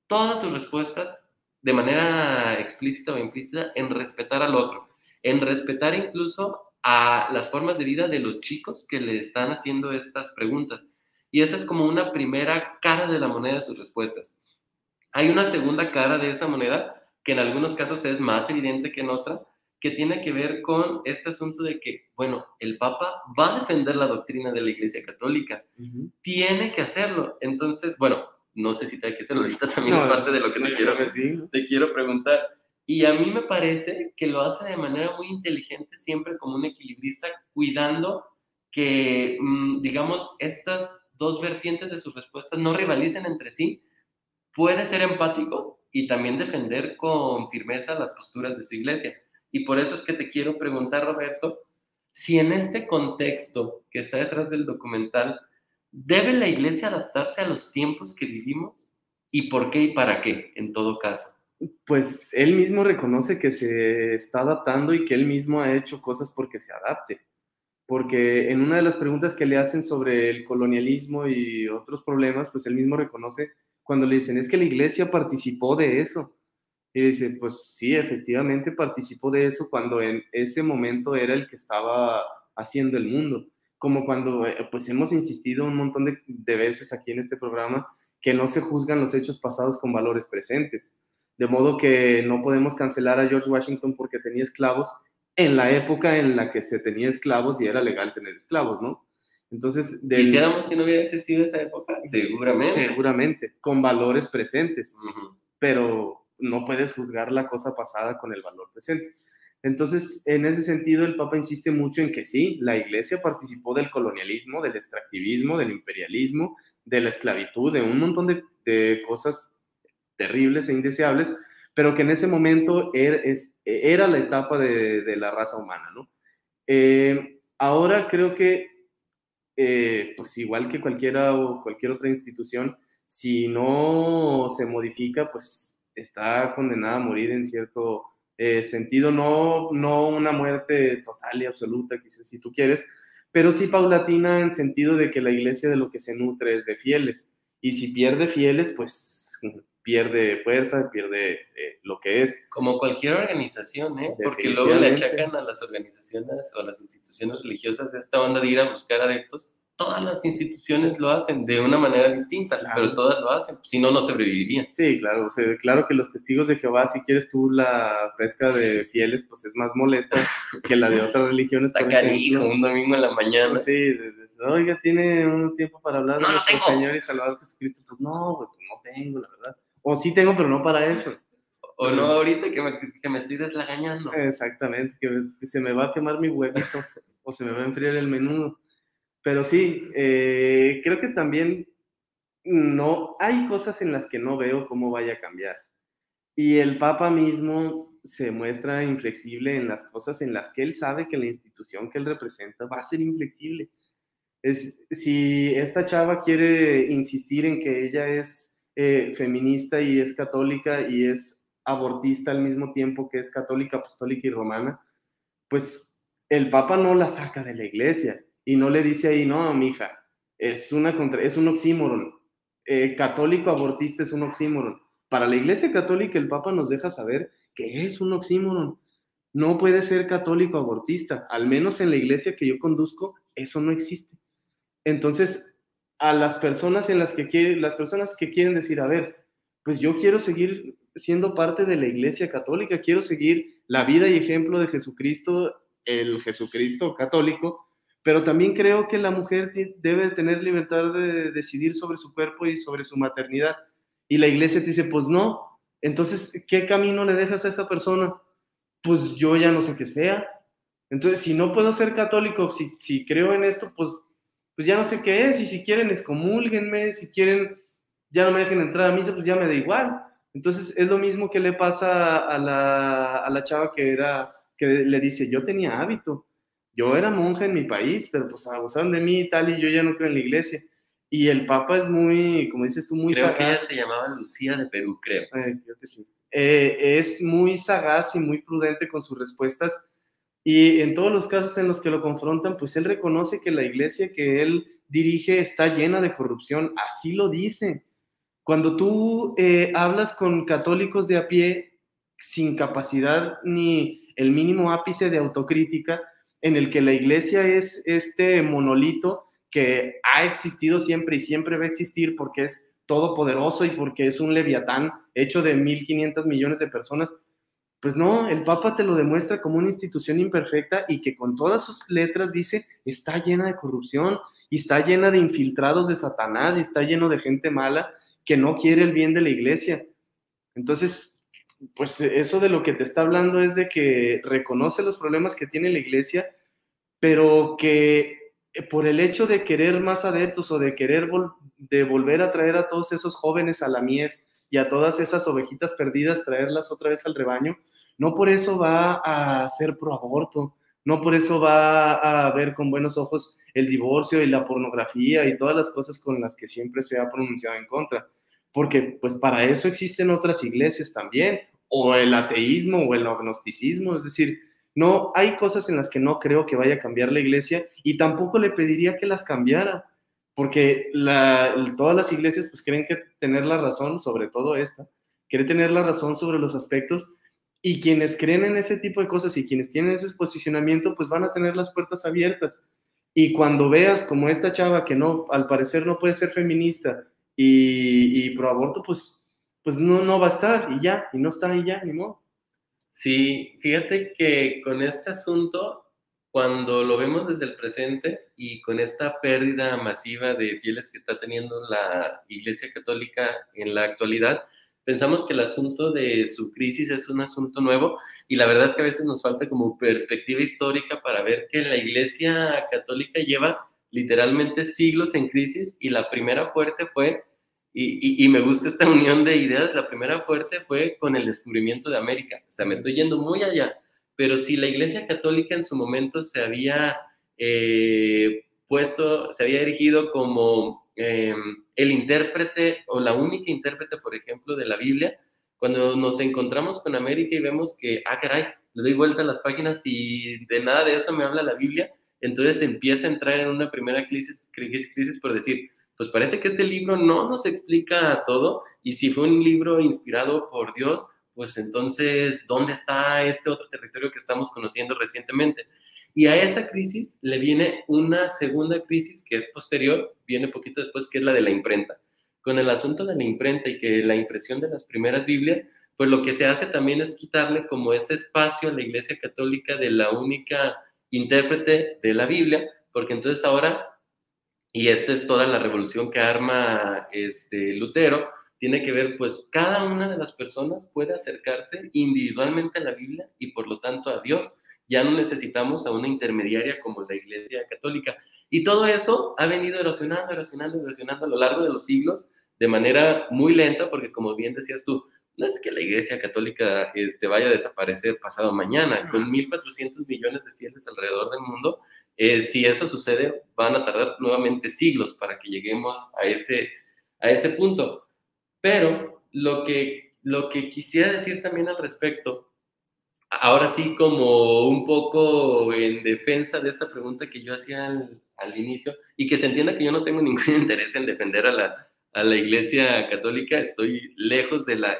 todas sus respuestas, de manera explícita o implícita, en respetar al otro, en respetar incluso a las formas de vida de los chicos que le están haciendo estas preguntas. Y esa es como una primera cara de la moneda de sus respuestas. Hay una segunda cara de esa moneda, que en algunos casos es más evidente que en otra, que tiene que ver con este asunto de que, bueno, el Papa va a defender la doctrina de la Iglesia Católica. Uh-huh. Tiene que hacerlo. Entonces, bueno, no sé si tiene que hacerlo ahorita, también no, es parte de lo que te quiero preguntar. Y a mí me parece que lo hace de manera muy inteligente, siempre como un equilibrista, cuidando que, digamos, estas dos vertientes de sus respuestas no rivalicen entre sí. Puede ser empático y también defender con firmeza las posturas de su iglesia. Y por eso es que te quiero preguntar, Roberto, si en este contexto que está detrás del documental, ¿debe la iglesia adaptarse a los tiempos que vivimos? ¿Y por qué y para qué, en todo caso? Pues él mismo reconoce que se está adaptando y que él mismo ha hecho cosas porque se adapte. Porque en una de las preguntas que le hacen sobre el colonialismo y otros problemas, pues él mismo reconoce cuando le dicen, es que la iglesia participó de eso. Y dice, pues sí, efectivamente participó de eso cuando en ese momento era el que estaba haciendo el mundo. Como cuando, pues hemos insistido un montón de veces aquí en este programa, que no se juzgan los hechos pasados con valores presentes. De modo que no podemos cancelar a George Washington porque tenía esclavos en la época en la que se tenía esclavos y era legal tener esclavos, ¿no? Entonces, quisiéramos que no hubiera existido esa época, seguramente, con valores presentes, uh-huh. Pero no puedes juzgar la cosa pasada con el valor presente. Entonces, en ese sentido, el Papa insiste mucho en que sí, la Iglesia participó del colonialismo, del extractivismo, del imperialismo, de la esclavitud, de un montón de cosas terribles e indeseables, pero que en ese momento era la etapa de la raza humana, ¿no? Ahora creo que, pues igual que cualquiera o cualquier otra institución, si no se modifica, pues está condenada a morir en cierto sentido, no una muerte total y absoluta, quizás si tú quieres, pero sí paulatina en sentido de que la iglesia de lo que se nutre es de fieles, y si pierde fieles, pues pierde fuerza, pierde lo que es. Como cualquier organización, ¿eh? Porque luego le achacan a las organizaciones o a las instituciones religiosas esta onda de ir a buscar adeptos. Todas las instituciones lo hacen de una manera distinta, claro, pero todas lo hacen, si no, no sobrevivirían. Sí, claro, o sea, claro que los testigos de Jehová, si quieres tú la pesca de fieles, pues es más molesta que la de otras religiones. Está cariño, un domingo en la mañana. Pues sí, oiga, ¿tiene un tiempo para hablar de nuestro Señor y Salvador Jesucristo? Pues no, pues no tengo, la verdad. O sí tengo, pero no para eso. O no ahorita que me estoy deslagañando. Exactamente, que se me va a quemar mi huevito, o se me va a enfriar el menudo. Pero sí, creo que también no hay cosas en las que no veo cómo vaya a cambiar. Y el Papa mismo se muestra inflexible en las cosas en las que él sabe que la institución que él representa va a ser inflexible. Si esta chava quiere insistir en que ella es feminista y es católica y es abortista al mismo tiempo que es católica, apostólica y romana, pues el Papa no la saca de la iglesia. Y no le dice ahí, no, mija, es un oxímoron. Católico abortista es un oxímoron. Para la Iglesia Católica el Papa nos deja saber que es un oxímoron. No puede ser católico abortista. Al menos en la iglesia que yo conduzco, eso no existe. Entonces, a las personas que quieren decir, a ver, pues yo quiero seguir siendo parte de la Iglesia Católica, quiero seguir la vida y ejemplo de Jesucristo, el Jesucristo católico, pero también creo que la mujer debe tener libertad de decidir sobre su cuerpo y sobre su maternidad. Y la iglesia te dice, pues no. Entonces, ¿qué camino le dejas a esa persona? Pues yo ya no sé qué sea. Entonces, si no puedo ser católico, si creo en esto, pues ya no sé qué es. Y si quieren, excomúlguenme. Si quieren, ya no me dejen entrar a misa, pues ya me da igual. Entonces, es lo mismo que le pasa a la chava que le dice, yo tenía hábito. Yo era monja en mi país, pero pues abusaron de mí y tal, y yo ya no creo en la iglesia. Y el Papa es muy, como dices tú, muy sagaz. Creo que ella se llamaba Lucía de Perú, creo. Creo que sí. Es muy sagaz y muy prudente con sus respuestas. Y en todos los casos en los que lo confrontan, pues él reconoce que la iglesia que él dirige está llena de corrupción. Así lo dice. Cuando tú hablas con católicos de a pie, sin capacidad ni el mínimo ápice de autocrítica, en el que la iglesia es este monolito que ha existido siempre y siempre va a existir porque es todopoderoso y porque es un leviatán hecho de 1.500 millones de personas, pues no, el Papa te lo demuestra como una institución imperfecta y que con todas sus letras dice está llena de corrupción y está llena de infiltrados de Satanás y está lleno de gente mala que no quiere el bien de la iglesia. Entonces, pues eso de lo que te está hablando es de que reconoce los problemas que tiene la iglesia, pero que por el hecho de querer más adeptos o de querer volver a traer a todos esos jóvenes a la mies y a todas esas ovejitas perdidas, traerlas otra vez al rebaño, no por eso va a ser pro aborto, no por eso va a ver con buenos ojos el divorcio y la pornografía y todas las cosas con las que siempre se ha pronunciado en contra. Porque pues para eso existen otras iglesias también, o el ateísmo o el agnosticismo, es decir, no hay cosas en las que no creo que vaya a cambiar la iglesia y tampoco le pediría que las cambiara, porque todas las iglesias pues creen que tener la razón, sobre todo esta, creen tener la razón sobre los aspectos y quienes creen en ese tipo de cosas y quienes tienen ese posicionamiento pues van a tener las puertas abiertas y cuando veas como esta chava que no, al parecer no puede ser feminista, y pro aborto, pues no va a estar, y ya, y no está, y ya, ni modo. Sí, fíjate que con este asunto, cuando lo vemos desde el presente, y con esta pérdida masiva de fieles que está teniendo la Iglesia Católica en la actualidad, pensamos que el asunto de su crisis es un asunto nuevo, y la verdad es que a veces nos falta como perspectiva histórica para ver que la Iglesia Católica lleva literalmente siglos en crisis, y la primera fuerte fue, y me gusta esta unión de ideas, la primera fuerte fue con el descubrimiento de América. O sea, me estoy yendo muy allá, pero si la Iglesia Católica en su momento se había erigido como el intérprete o la única intérprete, por ejemplo, de la Biblia, cuando nos encontramos con América y vemos que, ah, caray, le doy vuelta a las páginas y de nada de eso me habla la Biblia, entonces empieza a entrar en una primera crisis por decir, pues parece que este libro no nos explica todo, y si fue un libro inspirado por Dios, pues entonces, ¿dónde está este otro territorio que estamos conociendo recientemente? Y a esa crisis le viene una segunda crisis que es posterior, viene poquito después, que es la de la imprenta. Con el asunto de la imprenta y que la impresión de las primeras Biblias, pues lo que se hace también es quitarle como ese espacio a la Iglesia Católica de la única intérprete de la Biblia, porque entonces ahora, y esto es toda la revolución que arma Lutero, tiene que ver, pues cada una de las personas puede acercarse individualmente a la Biblia y por lo tanto a Dios. Ya no necesitamos a una intermediaria como la Iglesia Católica. Y todo eso ha venido erosionando a lo largo de los siglos de manera muy lenta, porque como bien decías tú, no es que la Iglesia Católica vaya a desaparecer pasado mañana. Con 1.400 millones de fieles alrededor del mundo, si eso sucede, van a tardar nuevamente siglos para que lleguemos a ese punto. Pero lo que quisiera decir también al respecto, ahora sí, como un poco en defensa de esta pregunta que yo hacía al inicio, y que se entienda que yo no tengo ningún interés en defender a la Iglesia Católica, estoy lejos de la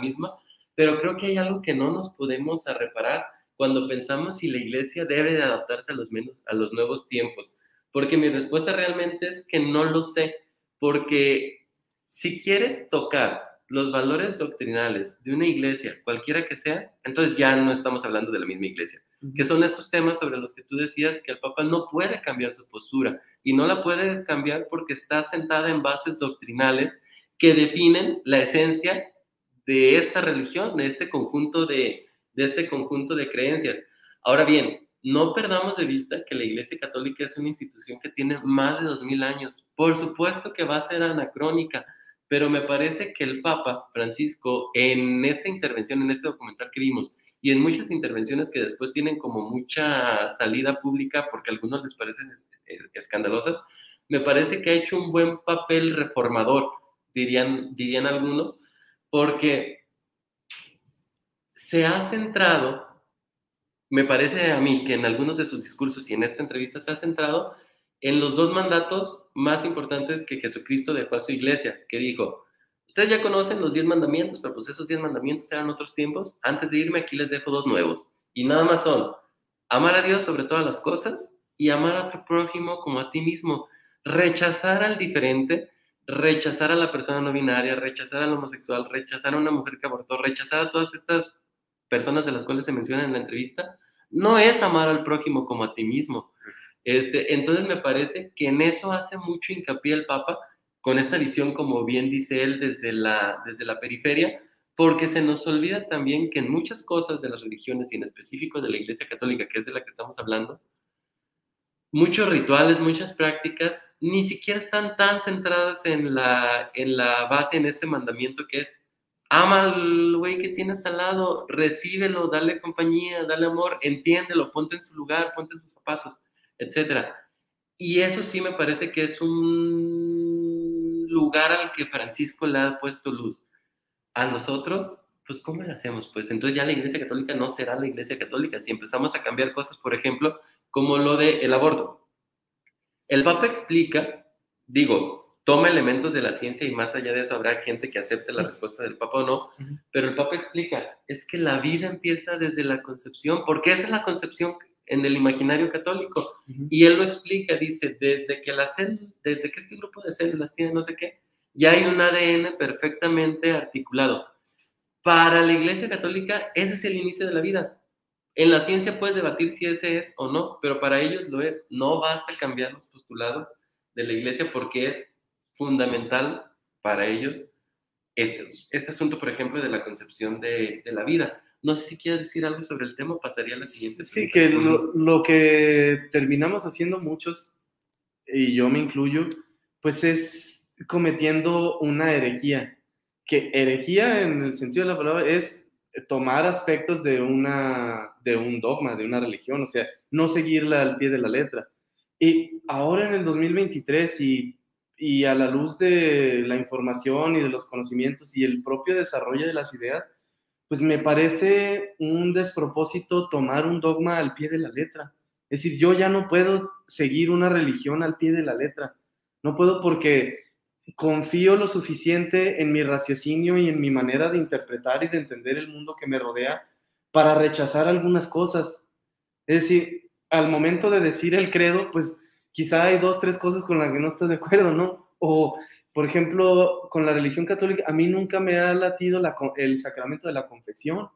misma, pero creo que hay algo que no nos podemos reparar cuando pensamos si la Iglesia debe de adaptarse a los nuevos tiempos, porque mi respuesta realmente es que no lo sé, porque si quieres tocar los valores doctrinales de una iglesia, cualquiera que sea, entonces ya no estamos hablando de la misma iglesia, que son estos temas sobre los que tú decías que el Papa no puede cambiar su postura, y no la puede cambiar porque está sentada en bases doctrinales que definen la esencia de esta religión, de este conjunto de creencias. Ahora bien, no perdamos de vista que la Iglesia Católica es una institución que tiene más de 2000 años. Por supuesto que va a ser anacrónica, pero me parece que el Papa Francisco, en esta intervención, en este documental que vimos, y en muchas intervenciones que después tienen como mucha salida pública, porque a algunos les parecen escandalosas, me parece que ha hecho un buen papel reformador, dirían algunos, porque se ha centrado, me parece a mí, que en algunos de sus discursos y en esta entrevista se ha centrado en los dos mandatos más importantes que Jesucristo dejó a su iglesia, que dijo, ustedes ya conocen los 10 mandamientos, pero pues esos 10 mandamientos eran otros tiempos, antes de irme aquí les dejo 2 nuevos, y nada más son, amar a Dios sobre todas las cosas, y amar a tu prójimo como a ti mismo, rechazar al diferente, rechazar a la persona no binaria, rechazar al homosexual, rechazar a una mujer que abortó, rechazar a todas estas personas de las cuales se menciona en la entrevista, no es amar al prójimo como a ti mismo. Entonces me parece que en eso hace mucho hincapié el Papa, con esta visión, como bien dice él, desde la periferia, porque se nos olvida también que en muchas cosas de las religiones, y en específico de la Iglesia Católica, que es de la que estamos hablando, muchos rituales, muchas prácticas, ni siquiera están tan centradas en la base, en este mandamiento que es, ama al güey que tienes al lado, recíbelo, dale compañía, dale amor, entiéndelo, ponte en su lugar, ponte en sus zapatos, etcétera. Y eso sí me parece que es un lugar al que Francisco le ha puesto luz. A nosotros, pues, ¿cómo lo hacemos? Pues entonces ya la Iglesia Católica no será la Iglesia Católica. Si empezamos a cambiar cosas, por ejemplo, como lo del aborto. El Papa explica, toma elementos de la ciencia, y más allá de eso habrá gente que acepte la respuesta del Papa o no, pero el Papa explica, es que la vida empieza desde la concepción, porque esa es la concepción en el imaginario católico, y él lo explica, dice, desde que este grupo de células tiene no sé qué, ya hay un ADN perfectamente articulado. Para la Iglesia Católica, ese es el inicio de la vida. En la ciencia puedes debatir si ese es o no, pero para ellos lo es. No vas a cambiar los postulados de la Iglesia porque es fundamental para ellos este asunto, por ejemplo, de la concepción de la vida. No sé si quieres decir algo sobre el tema, pasaría a la siguiente pregunta. Sí, que lo que terminamos haciendo muchos y yo me incluyo, pues es cometiendo una herejía, que herejía en el sentido de la palabra es tomar aspectos de un dogma, de una religión, o sea, no seguirla al pie de la letra. Y ahora en el 2023 y a la luz de la información y de los conocimientos y el propio desarrollo de las ideas, pues me parece un despropósito tomar un dogma al pie de la letra. Es decir, yo ya no puedo seguir una religión al pie de la letra. No puedo porque confío lo suficiente en mi raciocinio y en mi manera de interpretar y de entender el mundo que me rodea para rechazar algunas cosas. Es decir, al momento de decir el credo, pues quizá hay 2, 3 cosas con las que no estoy de acuerdo, ¿no? O, por ejemplo, con la religión católica, a mí nunca me ha latido el sacramento de la confesión.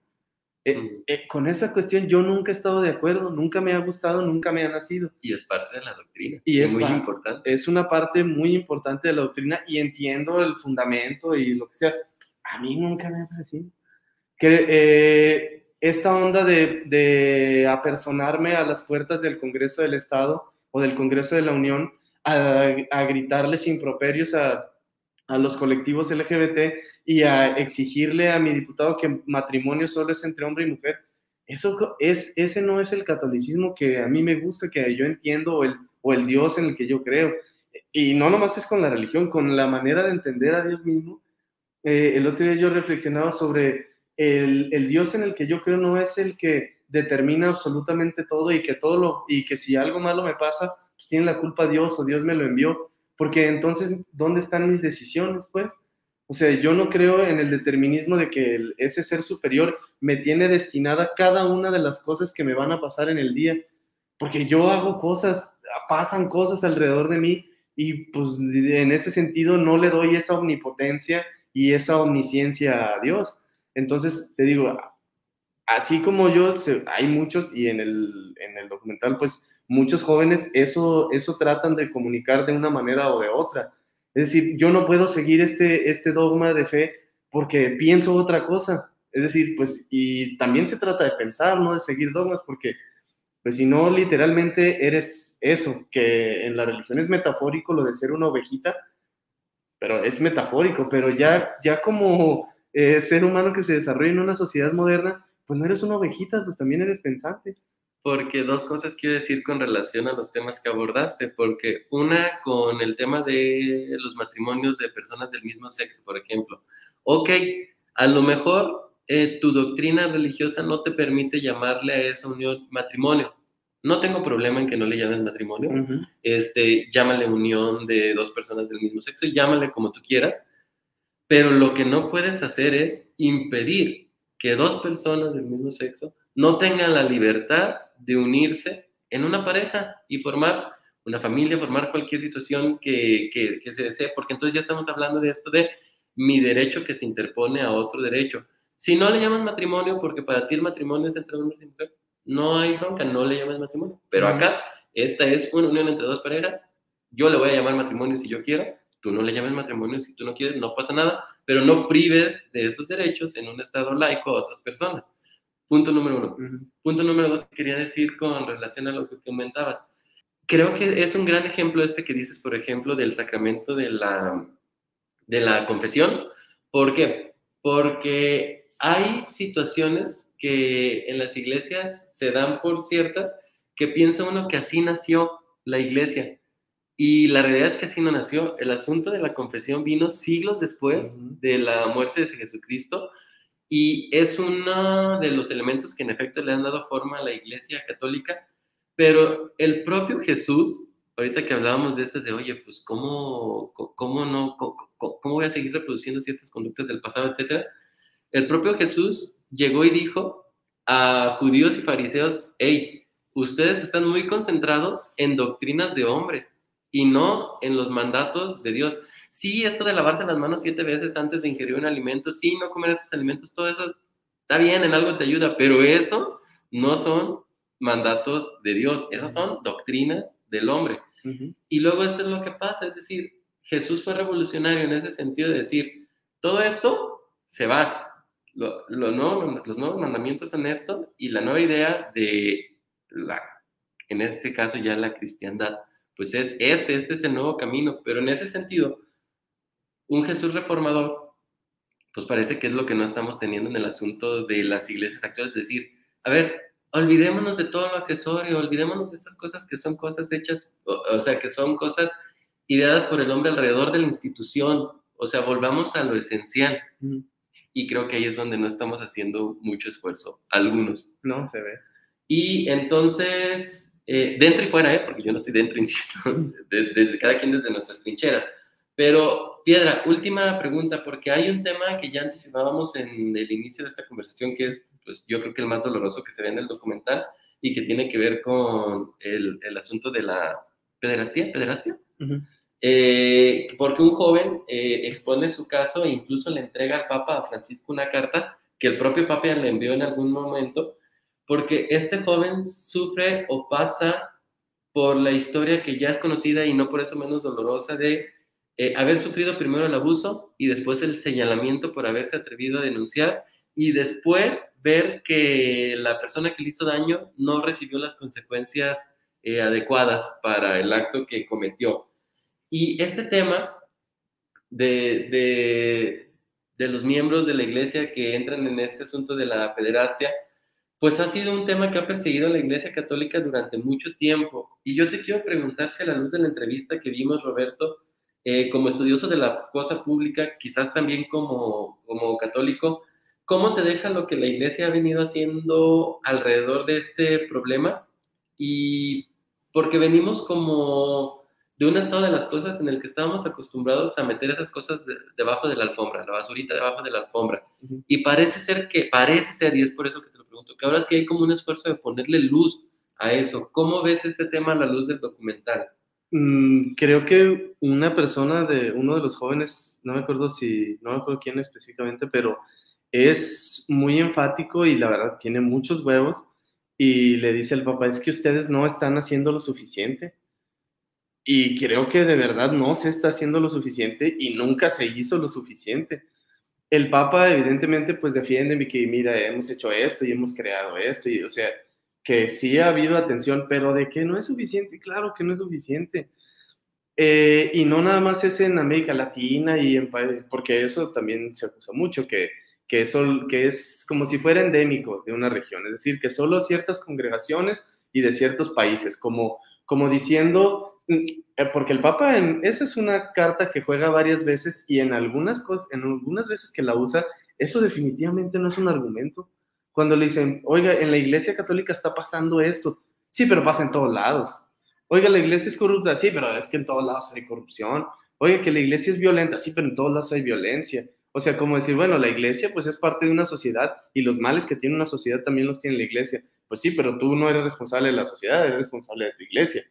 Con esa cuestión yo nunca he estado de acuerdo, nunca me ha gustado, nunca me ha nacido. Y es parte de la doctrina, y es muy importante. Es una parte muy importante de la doctrina y entiendo el fundamento y lo que sea. A mí nunca me ha parecido. Que, esta onda de apersonarme a las puertas del Congreso del Estado o del Congreso de la Unión a gritarles improperios a los colectivos LGBT y a exigirle a mi diputado que matrimonio solo es entre hombre y mujer, ese no es el catolicismo que a mí me gusta, que yo entiendo, o el Dios en el que yo creo. Y no nomás es con la religión, con la manera de entender a Dios mismo. El otro día yo reflexionaba sobre el Dios en el que yo creo no es el que determina absolutamente todo y que si algo malo me pasa, pues tiene la culpa Dios o Dios me lo envió. Porque entonces, ¿dónde están mis decisiones, pues? O sea, yo no creo en el determinismo de que ese ser superior me tiene destinada cada una de las cosas que me van a pasar en el día. Porque yo hago cosas, pasan cosas alrededor de mí y pues en ese sentido no le doy esa omnipotencia y esa omnisciencia a Dios. Entonces, te digo, así como yo, hay muchos y en el documental, pues, muchos jóvenes eso tratan de comunicar de una manera o de otra. Es decir, yo no puedo seguir este dogma de fe porque pienso otra cosa. Es decir, pues, y también se trata de pensar, no de seguir dogmas, porque pues si no, literalmente eres eso, que en la religión es metafórico lo de ser una ovejita, pero es metafórico, pero ya como ser humano que se desarrolla en una sociedad moderna, pues no eres una ovejita, pues también eres pensante. Porque 2 cosas quiero decir con relación a los temas que abordaste, porque una con el tema de los matrimonios de personas del mismo sexo, por ejemplo. Ok, a lo mejor tu doctrina religiosa no te permite llamarle a esa unión matrimonio. No tengo problema en que no le llames matrimonio. Uh-huh. Llámale unión de 2 personas del mismo sexo, llámale como tú quieras, pero lo que no puedes hacer es impedir que 2 personas del mismo sexo no tengan la libertad de unirse en una pareja y formar una familia, formar cualquier situación que se desee, porque entonces ya estamos hablando de esto de mi derecho que se interpone a otro derecho. Si no le llaman matrimonio, porque para ti el matrimonio es entre hombres y mujeres, no hay bronca, no le llamas matrimonio. Pero acá, esta es una unión entre 2 parejas, yo le voy a llamar matrimonio si yo quiero, tú no le llames matrimonio si tú no quieres, no pasa nada, pero no prives de esos derechos en un estado laico a otras personas. Punto número 1. Uh-huh. Punto número 2, quería decir con relación a lo que comentabas. Creo que es un gran ejemplo que dices, por ejemplo, del sacramento de la confesión. ¿Por qué? Porque hay situaciones que en las iglesias se dan por ciertas que piensa uno que así nació la iglesia. Y la realidad es que así no nació. El asunto de la confesión vino siglos después de la muerte de Jesucristo. Y es uno de los elementos que en efecto le han dado forma a la Iglesia Católica, pero el propio Jesús, ahorita que hablábamos de oye, pues ¿cómo voy a seguir reproduciendo ciertas conductas del pasado, etcétera? El propio Jesús llegó y dijo a judíos y fariseos, hey, ustedes están muy concentrados en doctrinas de hombres y no en los mandatos de Dios. Sí, esto de lavarse las manos 7 veces antes de ingerir un alimento, sí, no comer esos alimentos, todo eso está bien, en algo te ayuda, pero eso no son mandatos de Dios, esas son doctrinas del hombre. Uh-huh. Y luego esto es lo que pasa, es decir, Jesús fue revolucionario en ese sentido de decir, todo esto se va, los nuevos mandamientos son esto, y la nueva idea de en este caso ya la cristiandad, pues es este es el nuevo camino. Pero en ese sentido, un Jesús reformador, pues parece que es lo que no estamos teniendo en el asunto de las iglesias actuales. Es decir, a ver, olvidémonos de todo lo accesorio, olvidémonos de estas cosas que son cosas hechas, o sea, que son cosas ideadas por el hombre alrededor de la institución. O sea, volvamos a lo esencial. Y creo que ahí es donde no estamos haciendo mucho esfuerzo, algunos. No, se ve. Y entonces, dentro y fuera, porque yo no estoy dentro, insisto, desde cada quien desde nuestras trincheras. Pero, Piedra, última pregunta, porque hay un tema que ya anticipábamos en el inicio de esta conversación, que es, pues, yo creo que el más doloroso que se ve en el documental y que tiene que ver con el asunto de la pederastia. Uh-huh. Porque un joven expone su caso e incluso le entrega al Papa, a Francisco, una carta que el propio Papa le envió en algún momento, porque este joven sufre o pasa por la historia que ya es conocida y no por eso menos dolorosa de haber sufrido primero el abuso y después el señalamiento por haberse atrevido a denunciar y después ver que la persona que le hizo daño no recibió las consecuencias adecuadas para el acto que cometió. Y este tema de los miembros de la iglesia que entran en este asunto de la pederastia, pues ha sido un tema que ha perseguido a la iglesia católica durante mucho tiempo. Y yo te quiero preguntar si a la luz de la entrevista que vimos, Roberto, como estudioso de la cosa pública, quizás también como católico, ¿cómo te deja lo que la iglesia ha venido haciendo alrededor de este problema? Y porque venimos como de un estado de las cosas en el que estábamos acostumbrados a meter esas cosas debajo de la alfombra, la basurita debajo de la alfombra. Uh-huh. Y parece ser, y es por eso que te lo pregunto, que ahora sí hay como un esfuerzo de ponerle luz a eso. ¿Cómo ves este tema a la luz del documental? Creo que una persona uno de los jóvenes, no me acuerdo quién específicamente, pero es muy enfático y la verdad tiene muchos huevos y le dice al papá, es que ustedes no están haciendo lo suficiente. Y creo que de verdad no se está haciendo lo suficiente y nunca se hizo lo suficiente. El Papa evidentemente pues defiende que mira, hemos hecho esto y hemos creado esto, y o sea, que sí ha habido atención, pero de que no es suficiente, claro que no es suficiente. Y no nada más es en América Latina y en países, porque eso también se acusa mucho, que es como si fuera endémico de una región, es decir, que solo ciertas congregaciones y de ciertos países, como diciendo... Porque el Papa, esa es una carta que juega varias veces y en algunas veces que la usa, eso definitivamente no es un argumento. Cuando le dicen, oiga, en la Iglesia Católica está pasando esto. Sí, pero pasa en todos lados. Oiga, la Iglesia es corrupta. Sí, pero es que en todos lados hay corrupción. Oiga, que la Iglesia es violenta. Sí, pero en todos lados hay violencia. O sea, como decir, bueno, la Iglesia pues es parte de una sociedad y los males que tiene una sociedad también los tiene la Iglesia. Pues sí, pero tú no eres responsable de la sociedad, eres responsable de tu Iglesia.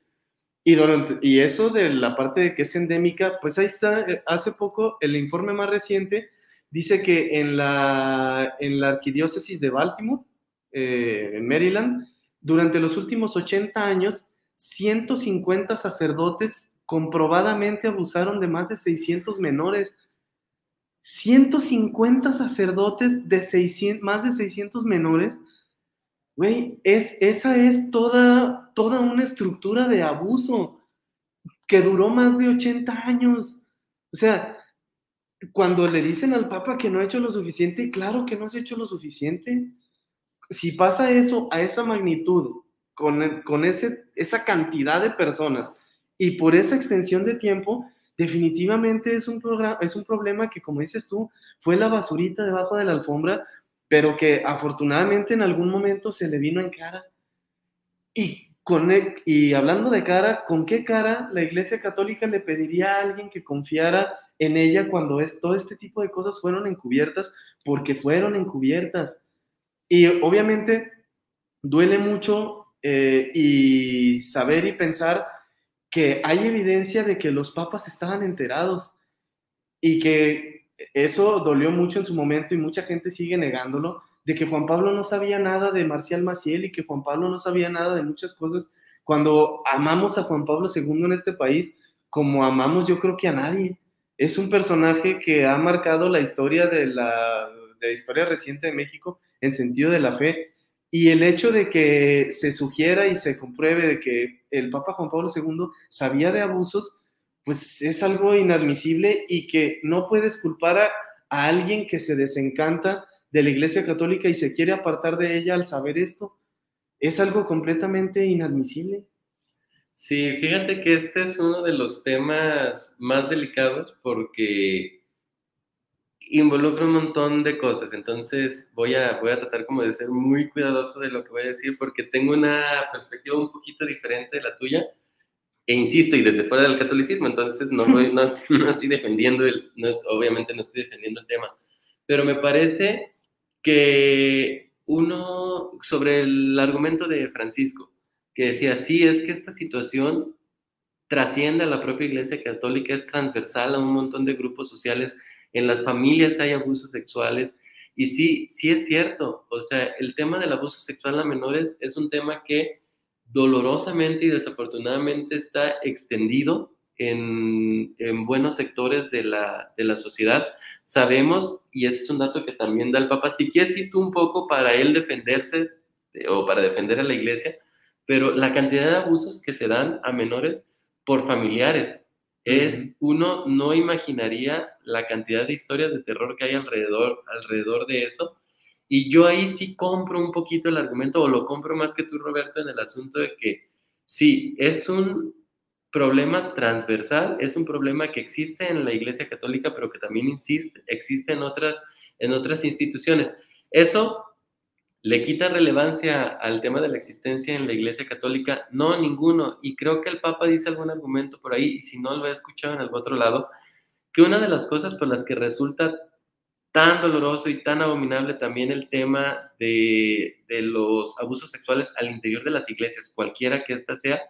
Y eso de la parte de que es endémica, pues ahí está, hace poco el informe más reciente dice que en la arquidiócesis de Baltimore, en Maryland, durante los últimos 80 años, 150 sacerdotes comprobadamente abusaron de más de 600 menores. 150 sacerdotes de más de 600 menores. Güey, esa es toda una estructura de abuso que duró más de 80 años. O sea, cuando le dicen al Papa que no ha hecho lo suficiente, claro que no se ha hecho lo suficiente. Si pasa eso a esa magnitud, con esa cantidad de personas y por esa extensión de tiempo, definitivamente es un problema que, como dices tú, fue la basurita debajo de la alfombra, pero que afortunadamente en algún momento se le vino en cara. Y hablando de cara, ¿con qué cara la Iglesia Católica le pediría a alguien que confiara en ella cuando todo este tipo de cosas fueron encubiertas? Porque fueron encubiertas. Y obviamente duele mucho y saber y pensar que hay evidencia de que los papas estaban enterados y que... Eso dolió mucho en su momento y mucha gente sigue negándolo, de que Juan Pablo no sabía nada de Marcial Maciel y que Juan Pablo no sabía nada de muchas cosas, cuando amamos a Juan Pablo II en este país como amamos yo creo que a nadie. Es un personaje que ha marcado la historia reciente de México en sentido de la fe, Y el hecho de que se sugiera y se compruebe de que el Papa Juan Pablo II sabía de abusos, pues es algo inadmisible, y que no puedes culpar a alguien que se desencanta de la Iglesia Católica y se quiere apartar de ella al saber esto. Es algo completamente inadmisible. Sí, fíjate que este es uno de los temas más delicados porque involucra un montón de cosas. Entonces voy a tratar como de ser muy cuidadoso de lo que voy a decir, porque tengo una perspectiva un poquito diferente de la tuya, e insisto, y desde fuera del catolicismo. Entonces no estoy defendiendo el tema. Pero me parece que uno, sobre el argumento de Francisco, que decía, sí, es que esta situación trasciende a la propia Iglesia Católica, es transversal a un montón de grupos sociales, en las familias hay abusos sexuales, y sí, sí es cierto, o sea, el tema del abuso sexual a menores es un tema que dolorosamente y desafortunadamente está extendido en buenos sectores de la sociedad. Sabemos, y ese es un dato que también da el Papa, si quieres tú un poco para él defenderse o para defender a la Iglesia, pero la cantidad de abusos que se dan a menores por familiares es, uno no imaginaría la cantidad de historias de terror que hay alrededor de eso, y yo ahí sí compro un poquito el argumento, o lo compro más que tú, Roberto, en el asunto de que sí, es un problema transversal, es un problema que existe en la Iglesia Católica, pero que también existe en otras instituciones. Eso le quita relevancia al tema de la existencia en la Iglesia Católica. No, ninguno. Y creo que el Papa dice algún argumento por ahí, y si no lo he escuchado en algún otro lado, que una de las cosas por las que resulta tan doloroso y tan abominable también el tema de los abusos sexuales al interior de las iglesias, cualquiera que ésta sea,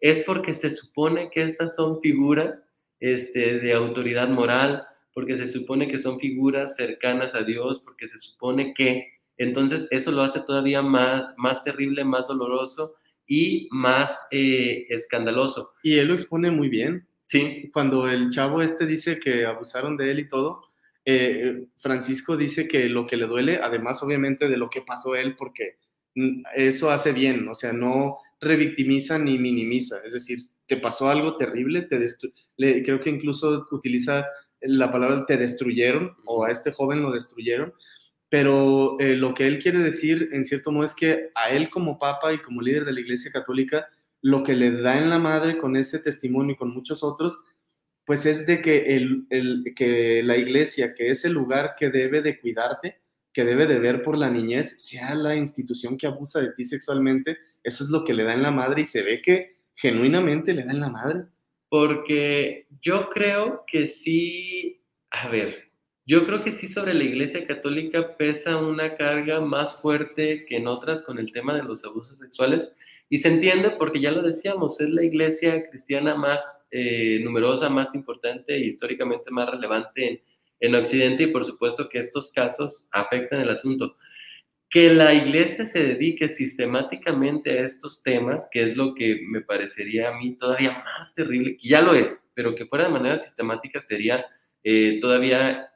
es porque se supone que estas son figuras de autoridad moral, porque se supone que son figuras cercanas a Dios, porque se supone que... Entonces eso lo hace todavía más terrible, más doloroso y más escandaloso. Y él lo expone muy bien. Sí. Cuando el chavo dice que abusaron de él y todo... Francisco dice que lo que le duele, además obviamente de lo que pasó él, porque eso hace bien, o sea, no revictimiza ni minimiza, es decir, te pasó algo terrible, creo que incluso utiliza la palabra te destruyeron, o a este joven lo destruyeron, pero lo que él quiere decir en cierto modo es que a él como papa y como líder de la Iglesia Católica, lo que le da en la madre con ese testimonio y con muchos otros, pues es de que, que la iglesia, que es el lugar que debe de cuidarte, que debe de ver por la niñez, sea la institución que abusa de ti sexualmente. Eso es lo que le da en la madre, y se ve que genuinamente le da en la madre. Porque yo creo que sí, sobre la Iglesia Católica pesa una carga más fuerte que en otras con el tema de los abusos sexuales. Y se entiende porque, ya lo decíamos, es la iglesia cristiana más numerosa, más importante e históricamente más relevante en Occidente, y por supuesto que estos casos afectan el asunto. Que la iglesia se dedique sistemáticamente a estos temas, que es lo que me parecería a mí todavía más terrible, que ya lo es, pero que fuera de manera sistemática sería todavía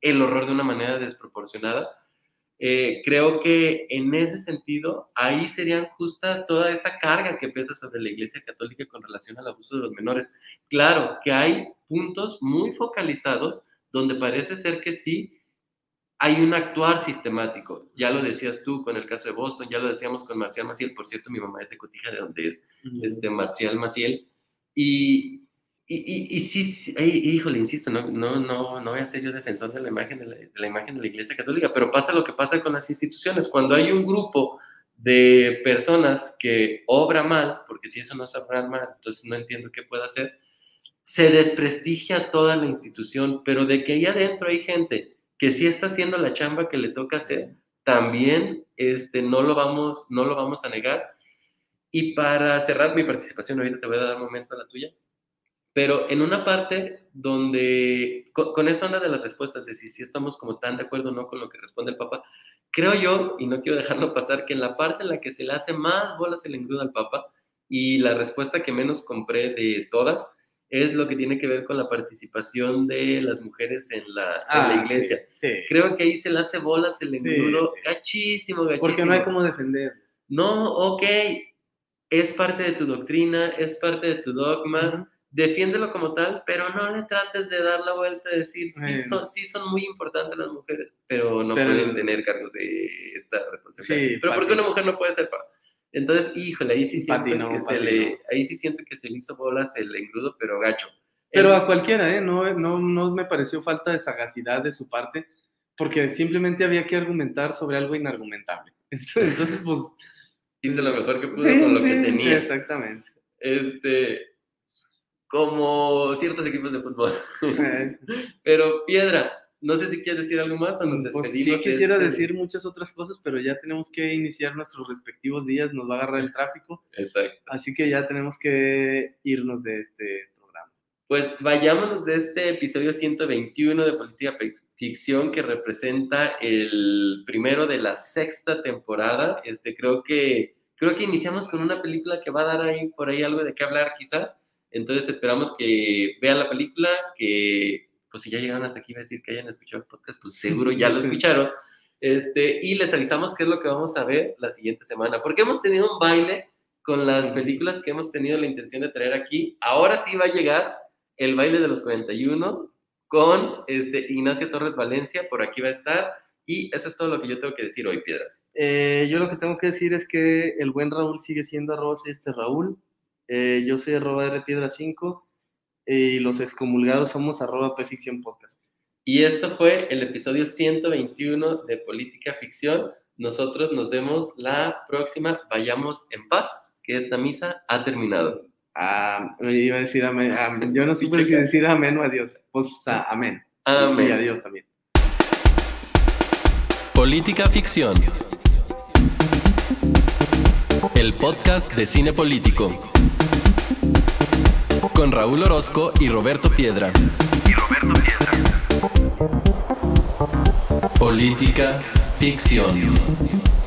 el horror de una manera desproporcionada. Creo que en ese sentido ahí serían justas toda esta carga que pesa sobre la Iglesia Católica con relación al abuso de los menores. Claro que hay puntos muy focalizados donde parece ser que sí hay un actuar sistemático. Ya lo decías tú con el caso de Boston, ya lo decíamos con Marcial Maciel. Por cierto, mi mamá es de Cotija, de donde es Marcial Maciel. Y sí, híjole, insisto, no voy a ser yo defensor de la imagen de la imagen de la Iglesia Católica, pero pasa lo que pasa con las instituciones. Cuando hay un grupo de personas que obra mal, porque si eso no es obrar mal, entonces no entiendo qué puede hacer, se desprestigia toda la institución, pero de que ahí adentro hay gente que sí está haciendo la chamba que le toca hacer, también no lo vamos a negar. Y para cerrar mi participación, ahorita te voy a dar un momento a la tuya, pero en una parte donde, con esta onda de las respuestas, de si estamos como tan de acuerdo o no con lo que responde el Papa, creo yo, y no quiero dejarlo pasar, que en la parte en la que se le hace más bola se le engruda al Papa, y la respuesta que menos compré de todas, es lo que tiene que ver con la participación de las mujeres en la iglesia. Sí, sí. Creo que ahí se le hace bolas el engrudo, sí, sí. Gachísimo. Porque no hay cómo defender. No, ok, es parte de tu doctrina, es parte de tu dogma, uh-huh. Defiéndelo como tal, pero no le trates de dar la vuelta y decir, sí son muy importantes las mujeres, pero no pueden tener cargos de esta responsabilidad. Sí, pero ¿por qué una mujer no puede ser papa? Entonces, híjole, ahí sí siento que se le hizo bolas el engrudo, pero gacho. Pero a cualquiera, no me pareció falta de sagacidad de su parte, porque simplemente había que argumentar sobre algo inargumentable. Entonces, pues... hice lo mejor que pudo con lo que tenía. Exactamente. Como ciertos equipos de fútbol. Pero, Piedra... no sé si quieres decir algo más o nos despedimos. Pues sí quisiera decir muchas otras cosas, pero ya tenemos que iniciar nuestros respectivos días, nos va a agarrar el tráfico. Exacto. Así que ya tenemos que irnos de este programa. Pues vayámonos de este episodio 121 de Política Ficción, que representa el primero de la 6ª temporada. Creo que iniciamos con una película que va a dar por ahí algo de qué hablar quizás. Entonces esperamos que vean la película, que... pues si ya llegaron hasta aquí, va a decir que hayan escuchado el podcast, pues seguro ya lo escucharon. Y les avisamos qué es lo que vamos a ver la siguiente semana, porque hemos tenido un baile con las películas que hemos tenido la intención de traer aquí. Ahora sí va a llegar El baile de los 41 con Ignacio Torres Valencia, por aquí va a estar. Y eso es todo lo que yo tengo que decir hoy, Piedra. Yo lo que tengo que decir es que el buen Raúl sigue siendo @Raúl. Yo soy @rpiedra5. Y los excomulgados somos @pficcionpodcast. Y esto fue el episodio 121 de Política Ficción. Nosotros nos vemos la próxima. Vayamos en paz, que esta misa ha terminado. Me iba a decir amén. Yo no supe si decir amén o adiós. Pues amén. Amén. Y adiós también. Política Ficción. El podcast de cine político. Con Raúl Orozco y Roberto Piedra. Política Ficción.